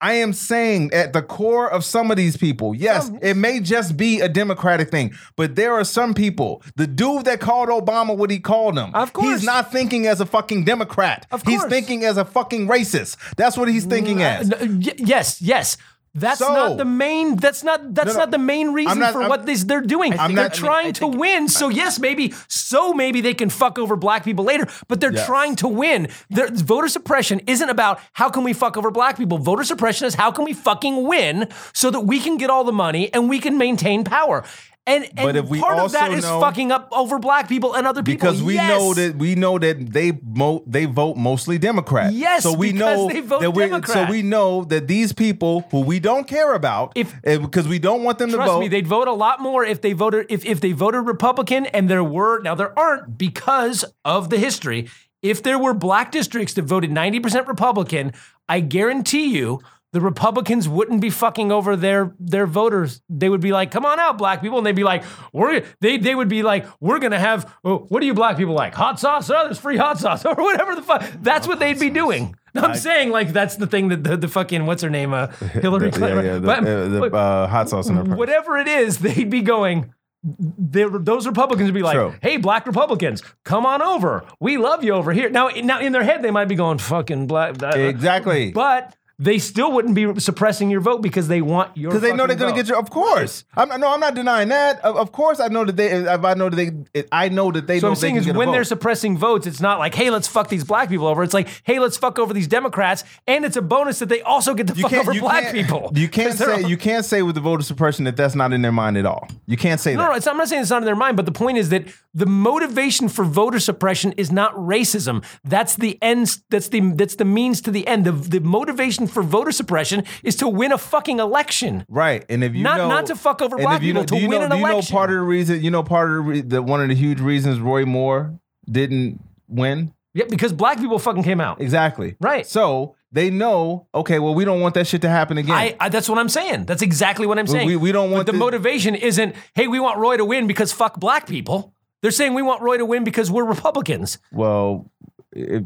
I am saying at the core of some of these people, yes, some. it may just be a Democratic thing, but there are some people. The dude that called Obama what he called him, of course, he's not thinking as a fucking Democrat. Of course. He's thinking as a fucking racist. That's what he's thinking uh, as. No, y- yes, yes. That's so, not the main. That's not. That's no, no, not the main reason not, for I'm, what these, they're doing. Think, they're not, trying I mean, I to win. So yes, maybe. So maybe they can fuck over black people later. But they're yes. trying to win. Their, voter suppression isn't about how can we fuck over black people. Voter suppression is how can we fucking win so that we can get all the money and we can maintain power. And, and but if we part of that is know, fucking up over black people and other people. Because we yes. know that we know that they mo- they vote mostly Democrat. Yes, so we because know they vote that Democrat. So we know that these people who we don't care about, if, because we don't want them to vote. Trust me, they'd vote a lot more if they voted if, if they voted Republican, and there were, now there aren't because of the history. If there were black districts that voted ninety percent Republican, I guarantee you the Republicans wouldn't be fucking over their their voters. They would be like, "Come on out, black people," and they'd be like, "We're they they would be like, we're gonna have oh, what do you black people like? Hot sauce? Oh, there's free hot sauce or whatever the fuck." That's what they'd be doing. I'm I, saying like that's the thing that the, the fucking what's her name uh, Hillary the, Clinton, yeah, yeah, the, but, uh, the uh, hot sauce in her purse. Whatever it is, they'd be going. Those Republicans would be like, True. "Hey, black Republicans, come on over. We love you over here." Now, now in their head, they might be going, "Fucking black." Blah, exactly, but. They still wouldn't be suppressing your vote because they want your. Because they know they're going to get your. Of course, I'm no, I'm not denying that. Of, of course, I know that they. I know that they. I know that they. So know I'm saying is when they're suppressing votes, it's not like, hey, let's fuck these black people over. It's like, hey, let's fuck over these Democrats, and it's a bonus that they also get to you fuck over black people. You can't say you can't say with the voter suppression that that's not in their mind at all. You can't say no, that. No, it's, I'm not saying it's not in their mind, but the point is that the motivation for voter suppression is not racism. That's the ends. That's the that's the means to the end. The the motivation for voter suppression is to win a fucking election, right? And if you not know, not to fuck over black people, know, to win know, an do you election. You know, part of the reason, you know, part of the, re- the one of the huge reasons Roy Moore didn't win, yeah, because black people fucking came out, exactly, right? So they know, okay, well, we don't want that shit to happen again. I, I, that's what I'm saying. That's exactly what I'm saying. We, we, we don't want but the this- motivation isn't, hey, we want Roy to win because fuck black people. They're saying we want Roy to win because we're Republicans. Well. It,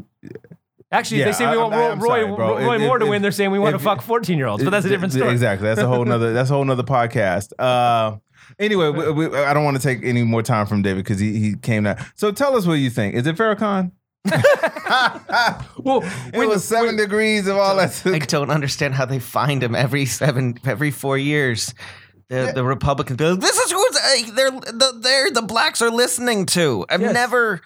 Actually, yeah, they say we I, want I, Roy, sorry, Roy, Roy if, Moore if, to win. They're saying we want if, to fuck fourteen-year-olds, but that's a different story. Exactly. That's a whole nother. That's a whole nother podcast. Uh, anyway, we, we, I don't want to take any more time from David because he he came out. So tell us what you think. Is it Farrakhan? well, it when, was seven when, degrees of all that. I don't understand how they find him every seven, every four years. The, the Republicans. This is who they're the they're the blacks are listening to. I've yes. never.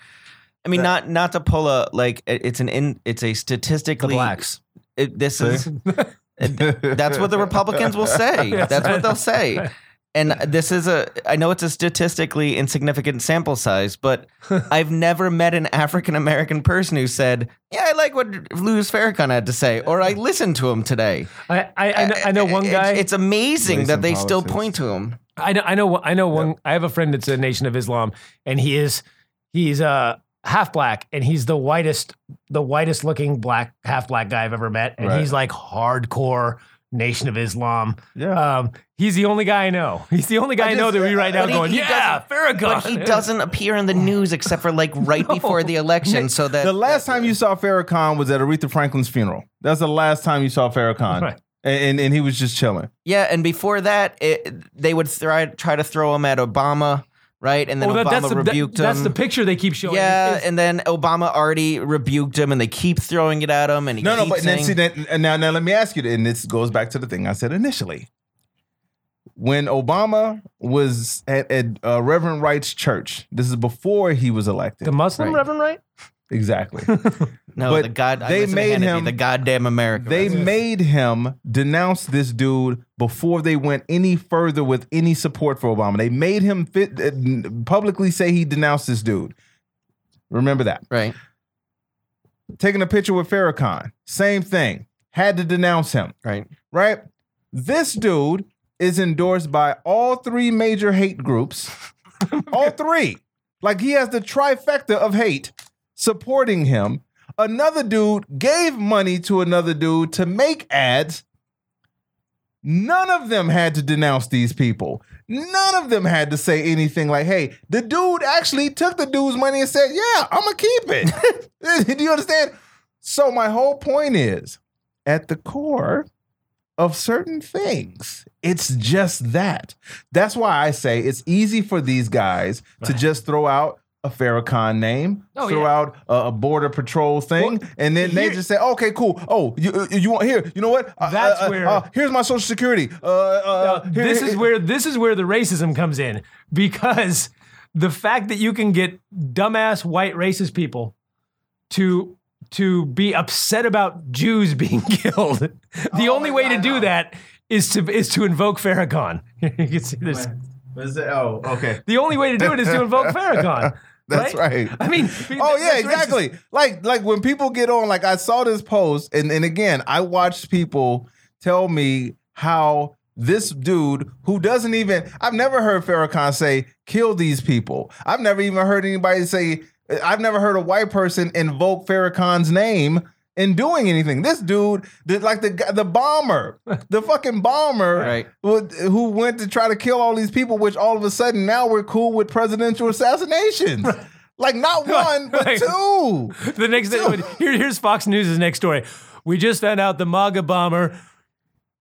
I mean, that, not not to pull a like it's an in, it's a statistically blacks. It, this See? is it, that's what the Republicans will say. That's what they'll say. And this is a, I know it's a statistically insignificant sample size, but I've never met an African-American person who said, yeah, I like what Louis Farrakhan had to say, or I listened to him today. I I, I, know, I know one guy. It's, it's amazing Race that they politics. still point to him. I know, I know, I know one, yeah. I have a friend that's a Nation of Islam, and he is, he's uh, half black, and he's the whitest, the whitest looking black, half black guy I've ever met. And right. he's like hardcore Nation of Islam. Yeah. Um, he's the only guy I know. He's the only guy I, just, I know that we right now he, going, he yeah, Farrakhan. But he doesn't appear in the news except for like right no. before the election. So that the last time you saw Farrakhan was at Aretha Franklin's funeral. That's the last time you saw Farrakhan. Right. And, and he was just chilling. Yeah. And before that, it, they would try, try to throw him at Obama. Right, and then oh, that, Obama the, rebuked that, him. That's the picture they keep showing. Yeah, it's, and then Obama already rebuked him, and they keep throwing it at him, and he no, keeps no. But saying, then, see, then, now, now, let me ask you, and this goes back to the thing I said initially. When Obama was at, at uh, Reverend Wright's church, this is before he was elected. The Muslim right. Reverend Wright, exactly. no, but the God. They made Hannity, him the goddamn American. They right? made him denounce this dude before they went any further with any support for Obama. They made him fit, uh, publicly say he denounced this dude. Remember that. Right. Taking a picture with Farrakhan. Same thing. Had to denounce him. Right. Right. This dude is endorsed by all three major hate groups. all three. Like he has the trifecta of hate supporting him. Another dude gave money to another dude to make ads. None of them had to denounce these people. None of them had to say anything like, hey, the dude actually took the dude's money and said, yeah, I'm going to keep it. Do you understand? So my whole point is, at the core of certain things, it's just that. That's why I say it's easy for these guys to just throw out a Farrakhan name, oh, throw yeah. out a, a border patrol thing, well, and then here, they just say, okay, cool. Oh, you you want here? You know what? Uh, that's uh, where uh, here's my Social Security. Uh, uh, now, here, this here, is here. where this is where the racism comes in, because the fact that you can get dumbass white racist people to to be upset about Jews being killed. the oh, only way God, to do that is to is to invoke Farrakhan. you can see this. What is it? Oh, okay. The only way to do it is to invoke Farrakhan. That's right? right. I mean, oh yeah, exactly. Racist. Like, like when people get on, like I saw this post, and, and again, I watched people tell me how this dude who doesn't even, I've never heard Farrakhan say, kill these people. I've never even heard anybody say, I've never heard a white person invoke Farrakhan's name in doing anything. This dude, like the the bomber, the fucking bomber right. who, who went to try to kill all these people, which all of a sudden now we're cool with presidential assassinations. Right. Like not one, but right. two. The next two. Day, here, here's Fox News' next story. We just found out the MAGA bomber,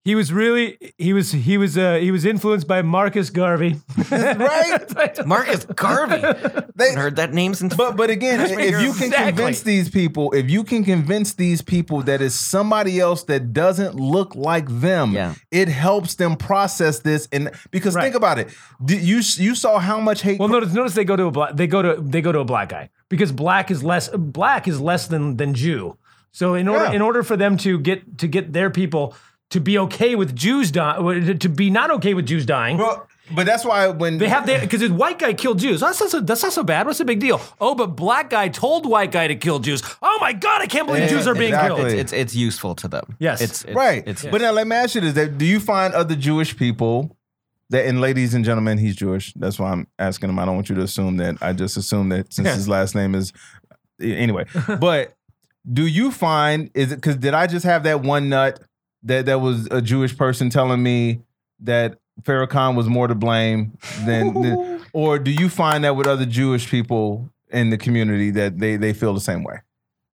he was really, he was, he was, uh, he was influenced by Marcus Garvey. right? Marcus Garvey. They I've heard that name since. But, but again, if you can exactly. convince these people, if you can convince these people that it's somebody else that doesn't look like them, yeah. it helps them process this. And because right. think about it, you you saw how much hate. Well, notice, notice they go to a black, they go to, they go to a black guy because black is less, black is less than, than Jew. So in order, yeah. in order for them to get, to get their people to be okay with Jews dying, to be not okay with Jews dying. Well, but that's why when they have, because this white guy killed Jews. That's not, so, that's not so bad. What's the big deal? Oh, but black guy told white guy to kill Jews. Oh my God, I can't believe yeah, Jews are exactly. being killed. It's, it's it's useful to them. Yes, it's, it's right. It's, but yes. now let me ask you this: that do you find other Jewish people that, and ladies and gentlemen, he's Jewish. That's why I'm asking him. I don't want you to assume that. I just assume that since yeah. his last name is anyway. But do you find is it because did I just have that one nut? That that was a Jewish person telling me that Farrakhan was more to blame than, than, or do you find that with other Jewish people in the community that they, they feel the same way?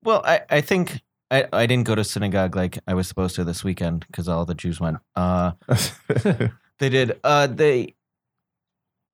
Well, I, I think I, I didn't go to synagogue like I was supposed to this weekend because all the Jews went. Uh, they did. Uh, they.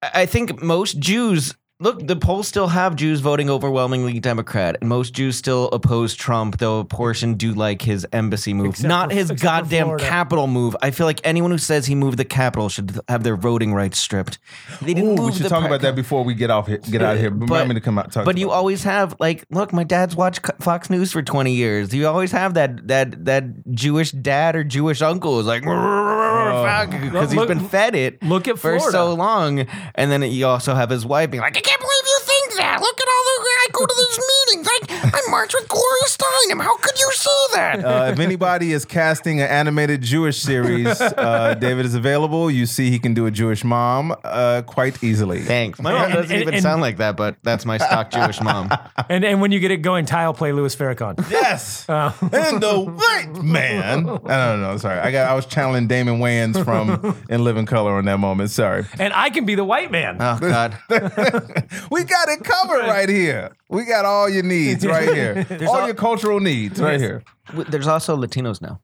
I think most Jews Look, the polls still have Jews voting overwhelmingly Democrat. Most Jews still oppose Trump, though a portion do like his embassy move. Except Not for, his goddamn Capitol move. I feel like anyone who says he moved the Capitol should have their voting rights stripped. They didn't Ooh, move we should the talk par- about that before we get off here, get out of here. But, Remind me to come out. Talk but you always have, like, look, my dad's watched Fox News for twenty years. You always have that that that Jewish dad or Jewish uncle is like, because he's been fed it for so long. And then you also have his wife being like, I can't believe you think that. Look at all the, I go to these meetings. I, I march with Gloria Steinem. How could you say that? Uh, if anybody is casting an animated Jewish series, uh, David is available. You see he can do a Jewish mom uh, quite easily. Thanks. My mom doesn't and, even and, sound like that, but that's my stock Jewish mom. And and when you get it going, Ty will play Louis Farrakhan. Yes. Uh. And the white man. I don't know. Sorry. I got. I was channeling Damon Wayans from In Living Color on that moment. Sorry. And I can be the white man. Oh, God. We got it covered right here. We got all your needs right here. There's all al- your cultural needs right here. There's also Latinos now.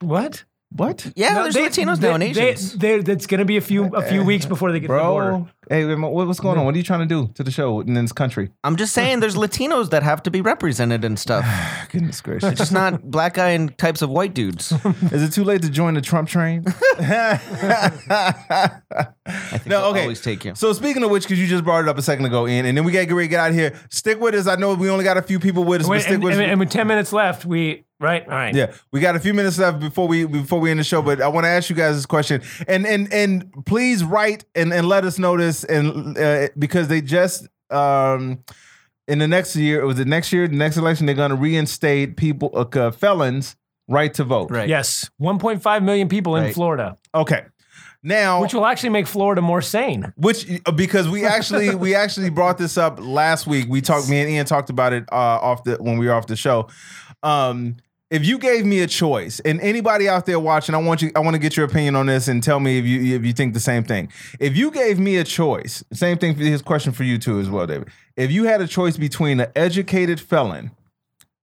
What? What? Yeah, no, there's they, Latinos they, now and Asians. It's going to be a few a few weeks before they get Bro. to the border. Hey, what's going on? What are you trying to do to the show in this country? I'm just saying there's Latinos that have to be represented and stuff. Goodness gracious. It's just not black guy and types of white dudes. Is it too late to join the Trump train? I think no, okay. always take you. So speaking of which, because you just brought it up a second ago, Ian, and then we got to get out of here. Stick with us. I know we only got a few people with us, Wait, but stick and, with us. And, and with ten minutes left, we... Right? All right. Yeah. We got a few minutes left before we before we end the show, but I want to ask you guys this question. And and and please write and, and let us know this, and uh, because they just um, in the next year, it was the next year, the next election, they're going to reinstate people uh, felons right to vote. Right. Yes. one point five million people right. in Florida. Okay. Now, which will actually make Florida more sane. Which because we actually we actually brought this up last week. We talked. Me and Ian talked about it uh, off the when we were off the show. Um, If you gave me a choice, and anybody out there watching, I want you, I want to get your opinion on this, and tell me if you if you think the same thing. If you gave me a choice, same thing. For his question for you too, as well, David. If you had a choice between an educated felon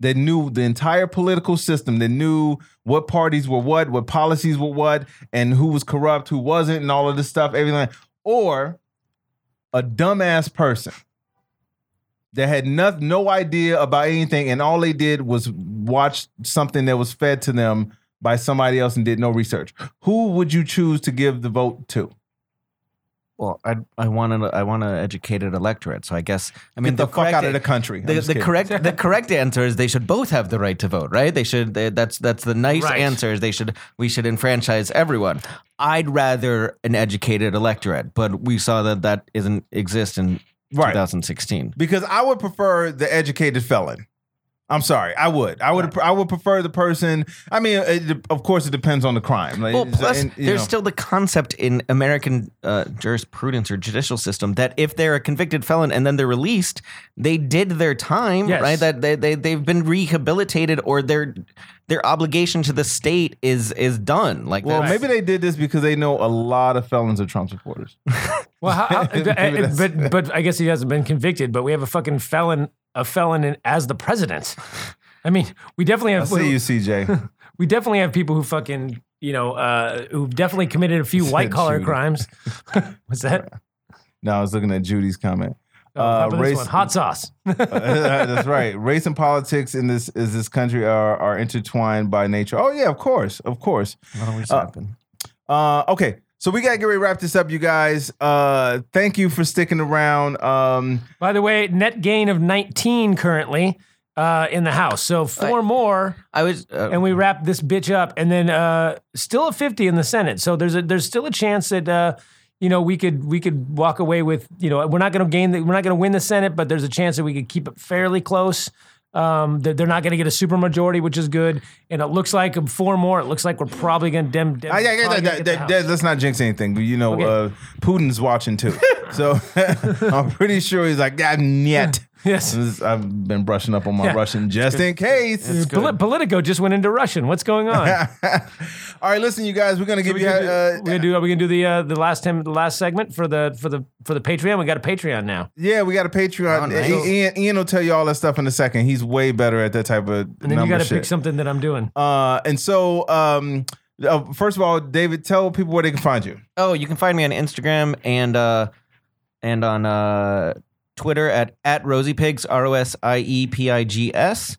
that knew the entire political system, that knew what parties were what, what policies were what, and who was corrupt, who wasn't, and all of this stuff, everything, or a dumbass person that had no, no idea about anything, and all they did was watch something that was fed to them by somebody else and did no research. Who would you choose to give the vote to? Well, I I wanted a, I want an educated electorate, so I guess I mean Get the, the fuck correct, out of the country. The, the correct the correct answer is they should both have the right to vote, right? They should. They, that's that's the nice right. answer. Is they should we should enfranchise everyone. I'd rather an educated electorate, but we saw that that isn't exist in right. twenty sixteen. Because I would prefer the educated felon. I'm sorry. I would. I would. Right. I would prefer the person. I mean, it, of course, it depends on the crime. Like, well, plus, and, there's know. still the concept in American uh, jurisprudence or judicial system that if they're a convicted felon and then they're released, they did their time, yes. right? That they they they've been rehabilitated, or their their obligation to the state is is done. Like, well, maybe they did this because they know a lot of felons are Trump supporters. Well, how, how, but but I guess he hasn't been convicted. But we have a fucking felon. A felon in, as the president. I mean, we definitely have. I see you, C J. We definitely have people who fucking, you know, uh, who definitely committed a few white collar crimes. What's that? No, I was looking at Judy's comment. Oh, uh, race, one. Hot sauce. uh, that's right. Race and politics in this is this country are are intertwined by nature. Oh yeah, of course, of course. That always uh, happen. Uh, okay. So we got to get ready to wrap this up, you guys. Uh, thank you for sticking around. Um, By the way, net gain of nineteen currently uh, in the house. So four I, more, I was, uh, and we wrap this bitch up. And then uh, still a fifty in the Senate. So there's a, there's still a chance that uh, you know we could we could walk away with, you know, we're not going to gain the, we're not going to win the Senate, but there's a chance that we could keep it fairly close. Um, they're not going to get a supermajority, which is good. And it looks like four more. It looks like we're probably going to dem. dem I, I, I, that, that, that, let's not jinx anything. But you know, okay. uh, Putin's watching too, so I'm pretty sure he's like, ah, yet. Yes, I've been brushing up on my yeah. Russian just in case. Pol- Politico just went into Russian. What's going on? All right, listen, you guys. We're gonna give so we you. Gonna uh, do, we're gonna do. Are we gonna do the uh, the last ten, the last segment for the for the for the Patreon? We got a Patreon now. Yeah, we got a Patreon. Oh, nice. Ian, Ian will tell you all that stuff in a second. He's way better at that type of. And then number you gotta shit. pick something that I'm doing. Uh, and so. Um, uh, first of all, David, tell people where they can find you. Oh, you can find me on Instagram and uh, and on. Uh, Twitter at, at RosiePigs, R O S I E P I G S.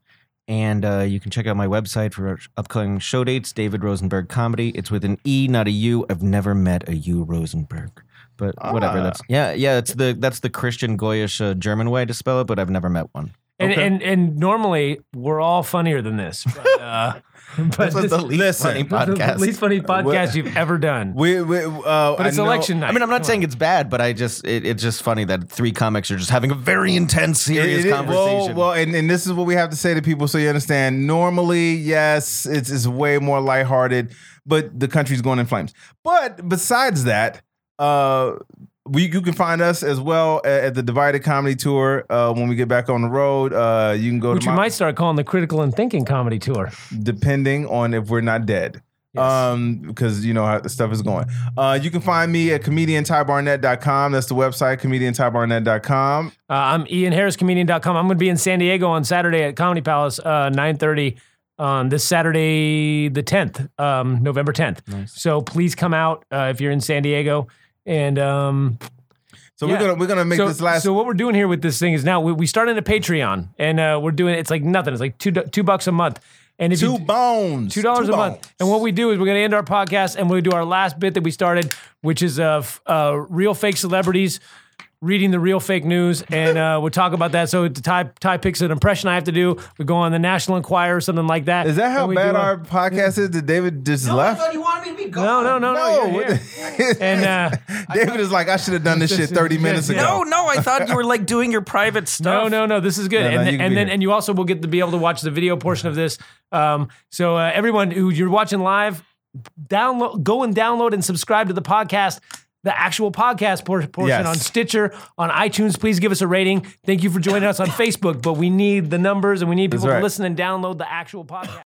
And uh, you can check out my website for upcoming show dates, David Rosenberg Comedy. It's with an E, not a U. I've never met a U Rosenberg, but ah. whatever. That's yeah, yeah. It's the that's the Christian Goyish uh, German way to spell it, but I've never met one. And okay. and, and normally we're all funnier than this. But, uh, but this is the least listen, funny podcast, the least funny podcast you've ever done. We, we uh, but it's I election know, night. I mean, I'm not Come saying on. It's bad, but I just it, it's just funny that three comics are just having a very intense, serious it, it, conversation. Well, well and, and this is what we have to say to people so you understand. Normally, yes, it's it's way more lighthearted, but the country's going in flames. But besides that, uh. We, you can find us as well at, at the Divided Comedy Tour uh, when we get back on the road. Uh, you can go Which to Which we might start calling the Critical and Thinking Comedy Tour. Depending on if we're not dead. Yes. Um, because you know how the stuff is going. Uh, you can find me at comedian Ty Barnett dot com. That's the website, comedian Ty Barnett dot com. Uh, I'm Ian Harris, comedian dot com. I'm going to be in San Diego on Saturday at Comedy Palace, uh, nine thirty on this Saturday, the tenth, um, November tenth. Nice. So please come out uh, if you're in San Diego. And um, so yeah. we're gonna we're gonna make so, this last. So what we're doing here with this thing is now we, we started a Patreon, and uh, we're doing it's like nothing. It's like two two bucks a month, and if two you, bones, two dollars a bones. month. And what we do is we're gonna end our podcast, and we will do our last bit that we started, which is of uh, real fake celebrities reading the real fake news, and uh, we'll talk about that. So Ty Ty picks an impression I have to do. We go on the National Enquirer or something like that. Is that how bad our, our podcast is? Did David just no, left? No, I thought you wanted me to be gone. No, no, no, no. no you're here. And uh, David is like, I should have done this shit thirty minutes ago. No, no, I thought you were like doing your private stuff. No, no, no. This is good. No, no, and then, and, then and you also will get to be able to watch the video portion of this. Um, so uh, everyone who you're watching live, download, go and download and subscribe to the podcast. The actual podcast por- portion yes. on Stitcher, on iTunes. Please give us a rating. Thank you for joining us on Facebook, but we need the numbers and we need people right. to listen and download the actual podcast.